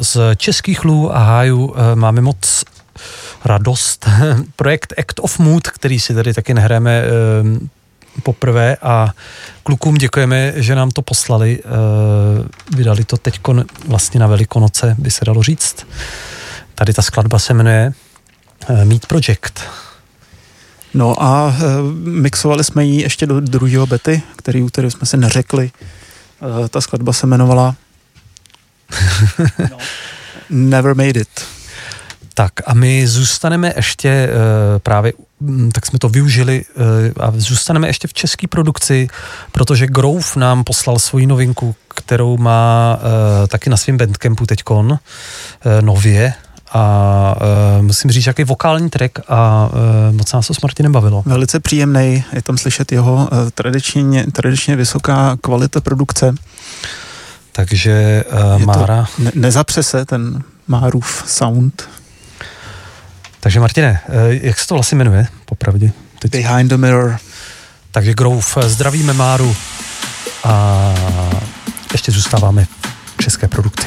z českých lů a hájů, máme moc radost. Projekt Act of Mood, který si tady taky nehráme poprvé, a klukům děkujeme, že nám to poslali. Vydali to teď vlastně na Velikonoce, by se dalo říct. Tady ta skladba se jmenuje Meat Project. No a mixovali jsme ji ještě do druhého bety, který jsme si neřekli. Ta skladba se jmenovala Never Made It. Tak a my zůstaneme ještě právě, tak jsme to využili, a zůstaneme ještě v české produkci, protože Grove nám poslal svoji novinku, kterou má taky na svém bandcampu teďkon nově, a musím říct, jaký vokální track, a moc nás to s Martinem bavilo. Velice příjemný, je tam slyšet jeho tradičně vysoká kvalita produkce. Takže Mára... Nezapře se ten Márův sound. Takže Martine, jak se to vlastně jmenuje, popravdě? Teď. Behind the Mirror. Takže Grove, zdravíme Máru a ještě zůstáváme v české produkci.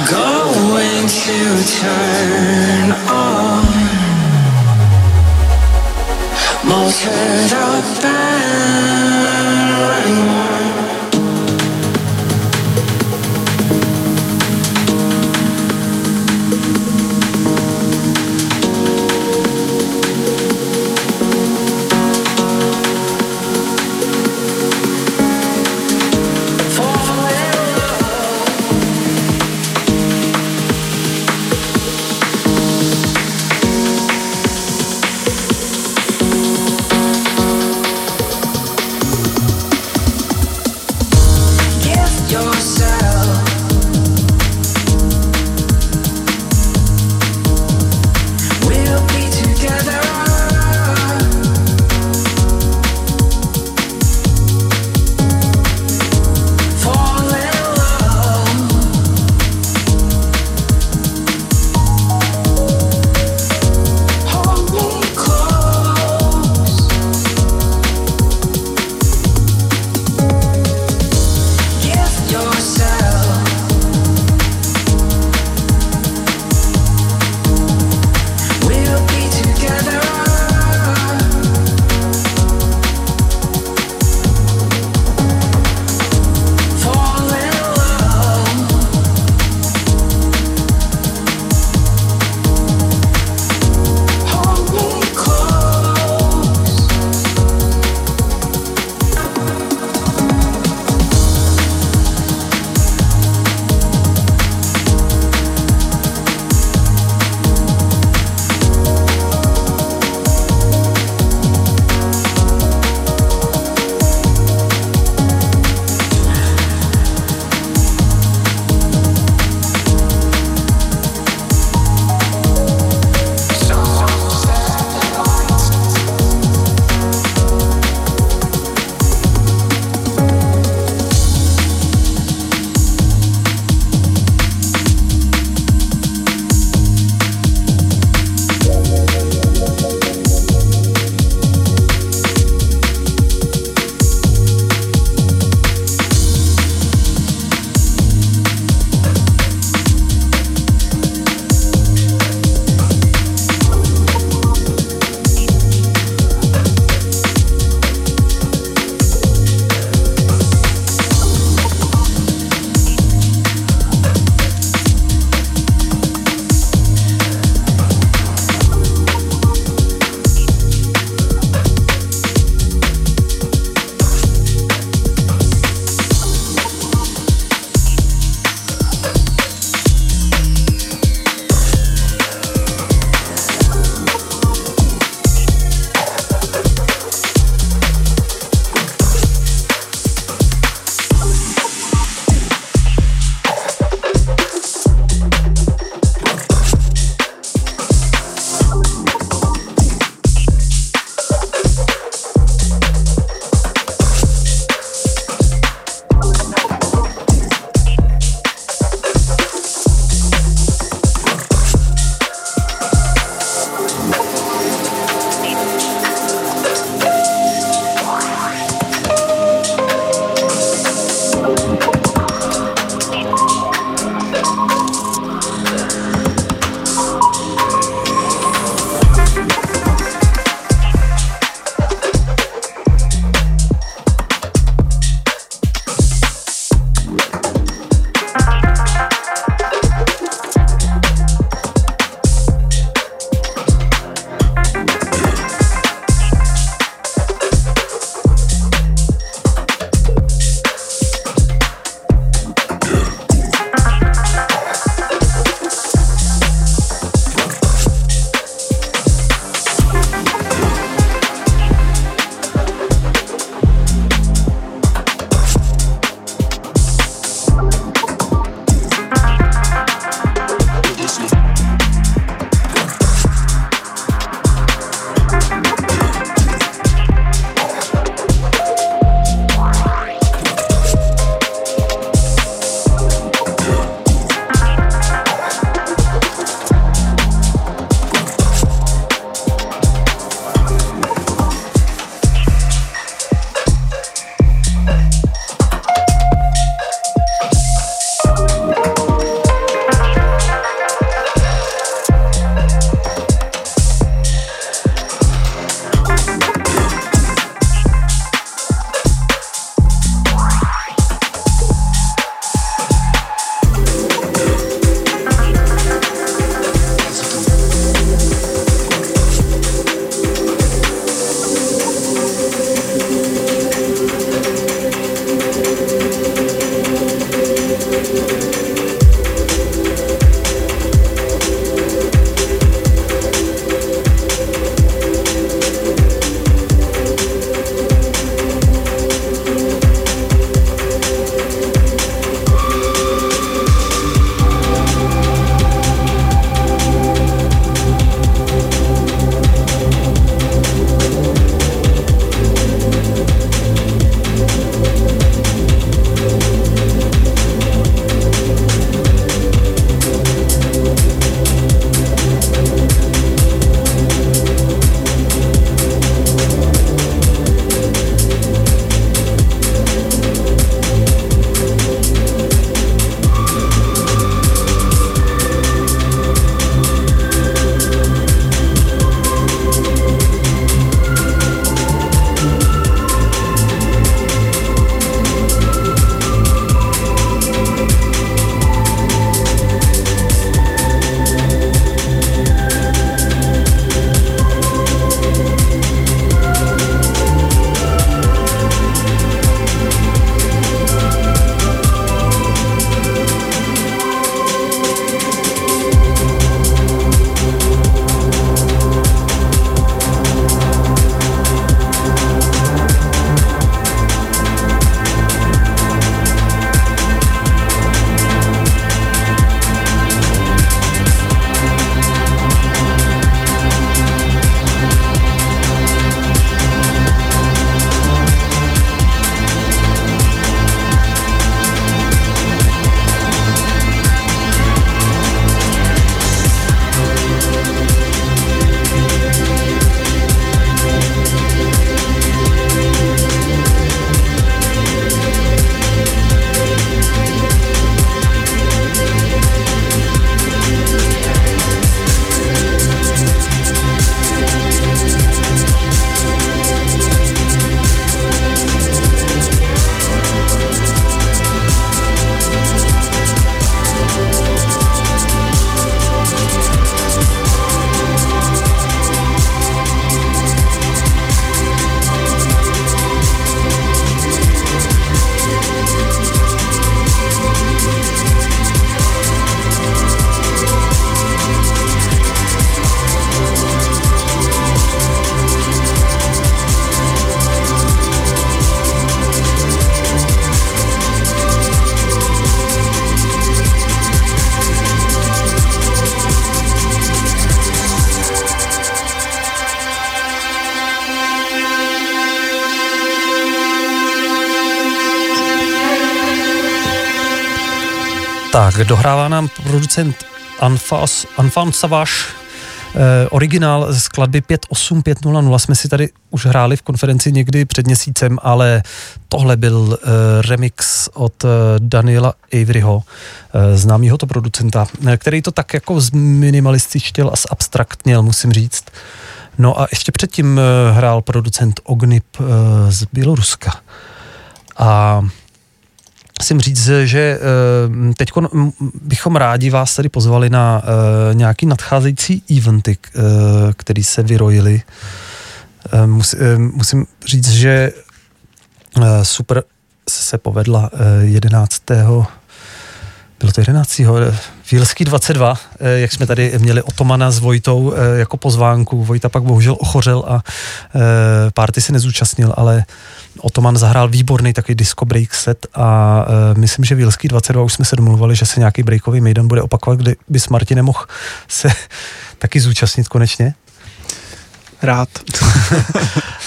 going to turn on motored up band. Tak, dohrává nám producent Unfound Savage originál z skladby 58500. Jsme si tady už hráli v konferenci někdy před měsícem, ale tohle byl remix od Daniela Averyho, známýho to producenta, který to tak jako zminimalističtěl a zabstraktněl, musím říct. No a ještě předtím hrál producent Ognip z Běloruska. A musím říct, že teď bychom rádi vás tady pozvali na nějaký nadcházející eventy, který se vyrojily. Musím říct, že super se povedla 11. Bylo to 11. Výlský 22, jak jsme tady měli Otomana s Vojtou jako pozvánku. Vojta pak bohužel ochořel a party se nezúčastnil, ale Otoman zahrál výborný takový disco break set a myslím, že Výlský 22 už jsme se domluvali, že se nějaký breakový mejdan bude opakovat, kde by s Martinem mohl se taky zúčastnit konečně. Rád.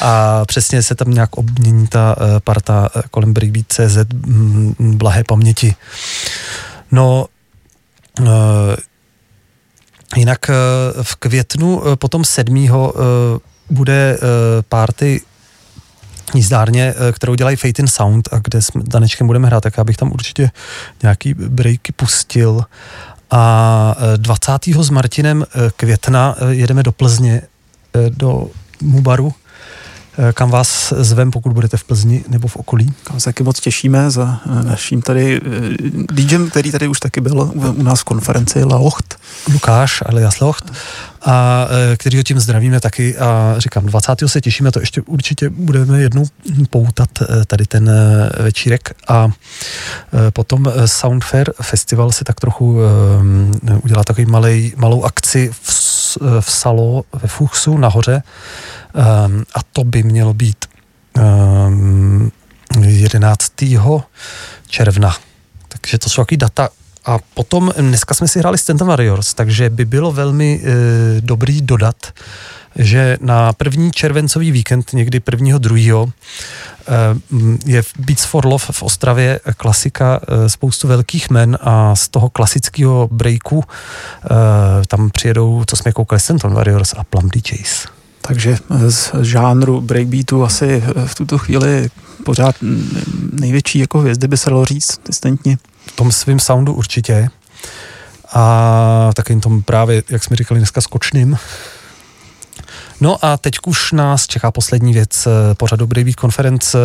A přesně se tam nějak obmění ta parta kolem Breakbeat.cz blahé paměti. No, jinak v květnu potom 7. Bude party jízdárně, kterou dělají Fate in Sound a kde s Danečkem budeme hrát, tak já bych tam určitě nějaký breaky pustil. A 20. s Martinem května jedeme do Plzně, do Mubaru, kam vás zvem, pokud budete v Plzni nebo v okolí. Kam se taky moc těšíme za naším tady DJem, který tady už taky byl u nás v konferenci, Laocht. Lukáš alias Laocht, a kterýho tím zdravíme taky a říkám, 20. se těšíme, to ještě určitě budeme jednou poutat tady ten večírek a potom Soundfair Festival se tak trochu udělá takový malou akci v Salo, ve Fuchsu nahoře a to by mělo být 11. června. Takže to jsou taky data. A potom dneska jsme si hráli Stanton Warriors, takže by bylo velmi dobrý dodat, že na první červencový víkend, někdy 1.2. Je Beats for Love v Ostravě, klasika, spoustu velkých men a z toho klasického breaku tam přijedou, co jsme koukali, Stanton Warriors a Plum DJs. Takže z žánru breakbeatu asi v tuto chvíli pořád největší jako hvězdy by se dalo říct instantně. V tom svým soundu určitě a takovým tom právě, jak jsme říkali dneska, skočným. No a teď už nás čeká poslední věc pořadu Breakbeat Conference.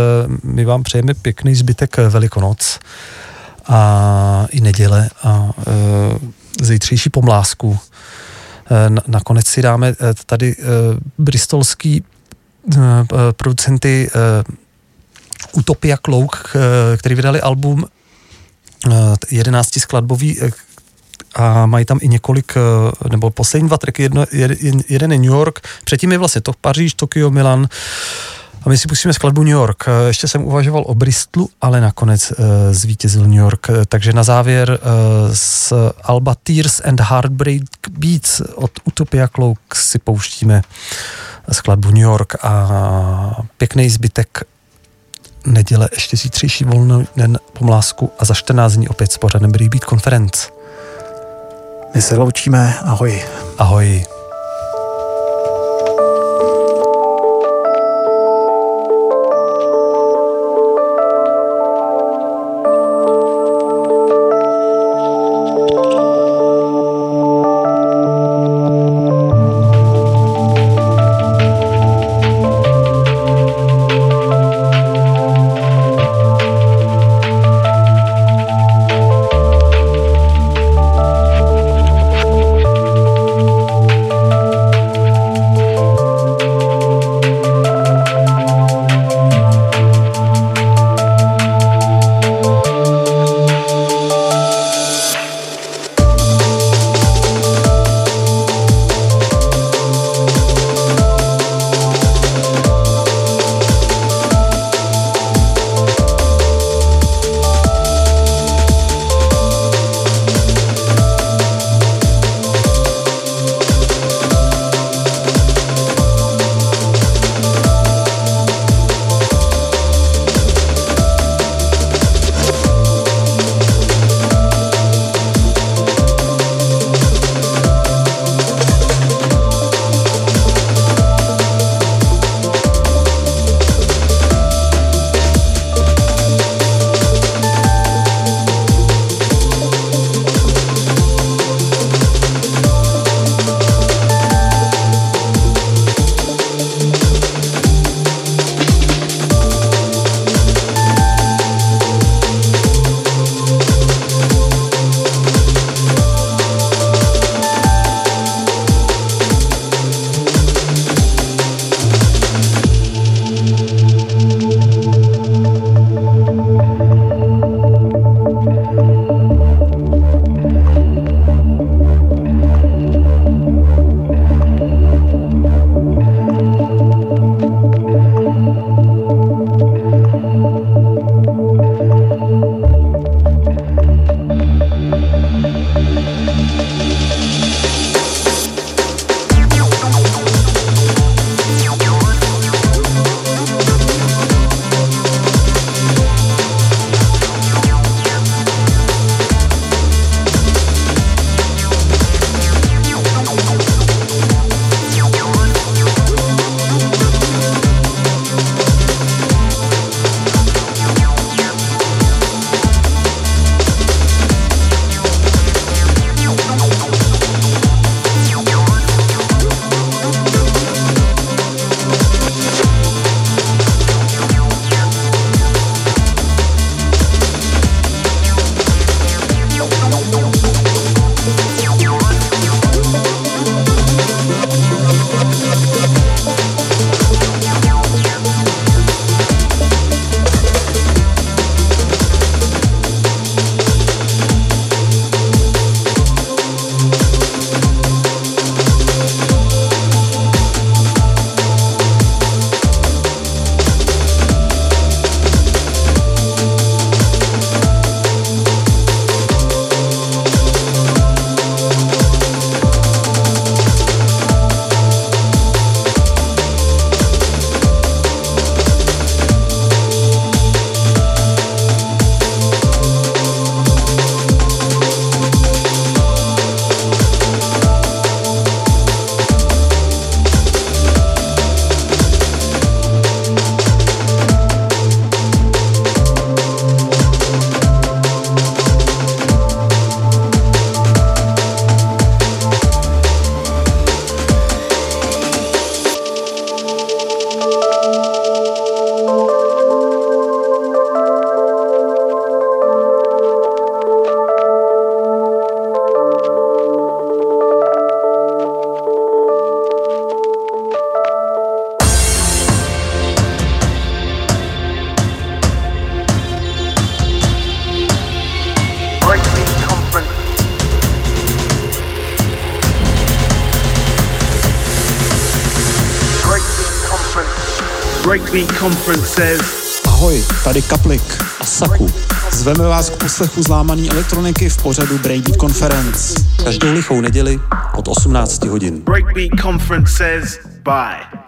My vám přejeme pěkný zbytek Velikonoc a i neděle a zítřejší pomlásku. Nakonec si dáme tady bristolský producenty Utopia Cloak, který vydali album 11 skladbový a mají tam i několik, nebo poslední 2 tracky, jeden je New York, předtím je vlastně to Paříž, Tokio, Milan a my si pustíme skladbu New York. Ještě jsem uvažoval o Bristolu, ale nakonec zvítězil New York, takže na závěr z alba Tears and Heartbreak Beats od Utopia Cloak si pouštíme skladbu New York a pěkný zbytek neděle, ještě zítřejší volný den pomlásku a za 14 dní opět s pořadem Breakbeat Conference. My se loučíme, ahoj. Ahoj. Breakbeat Conference says. Ahoj, tady Kaplick a Saku. Zveme vás k poslechu zlámaný elektroniky v pořadu Breakbeat Conference. Každou lichou neděli od 18 hodin. Breakbeat Conference says bye.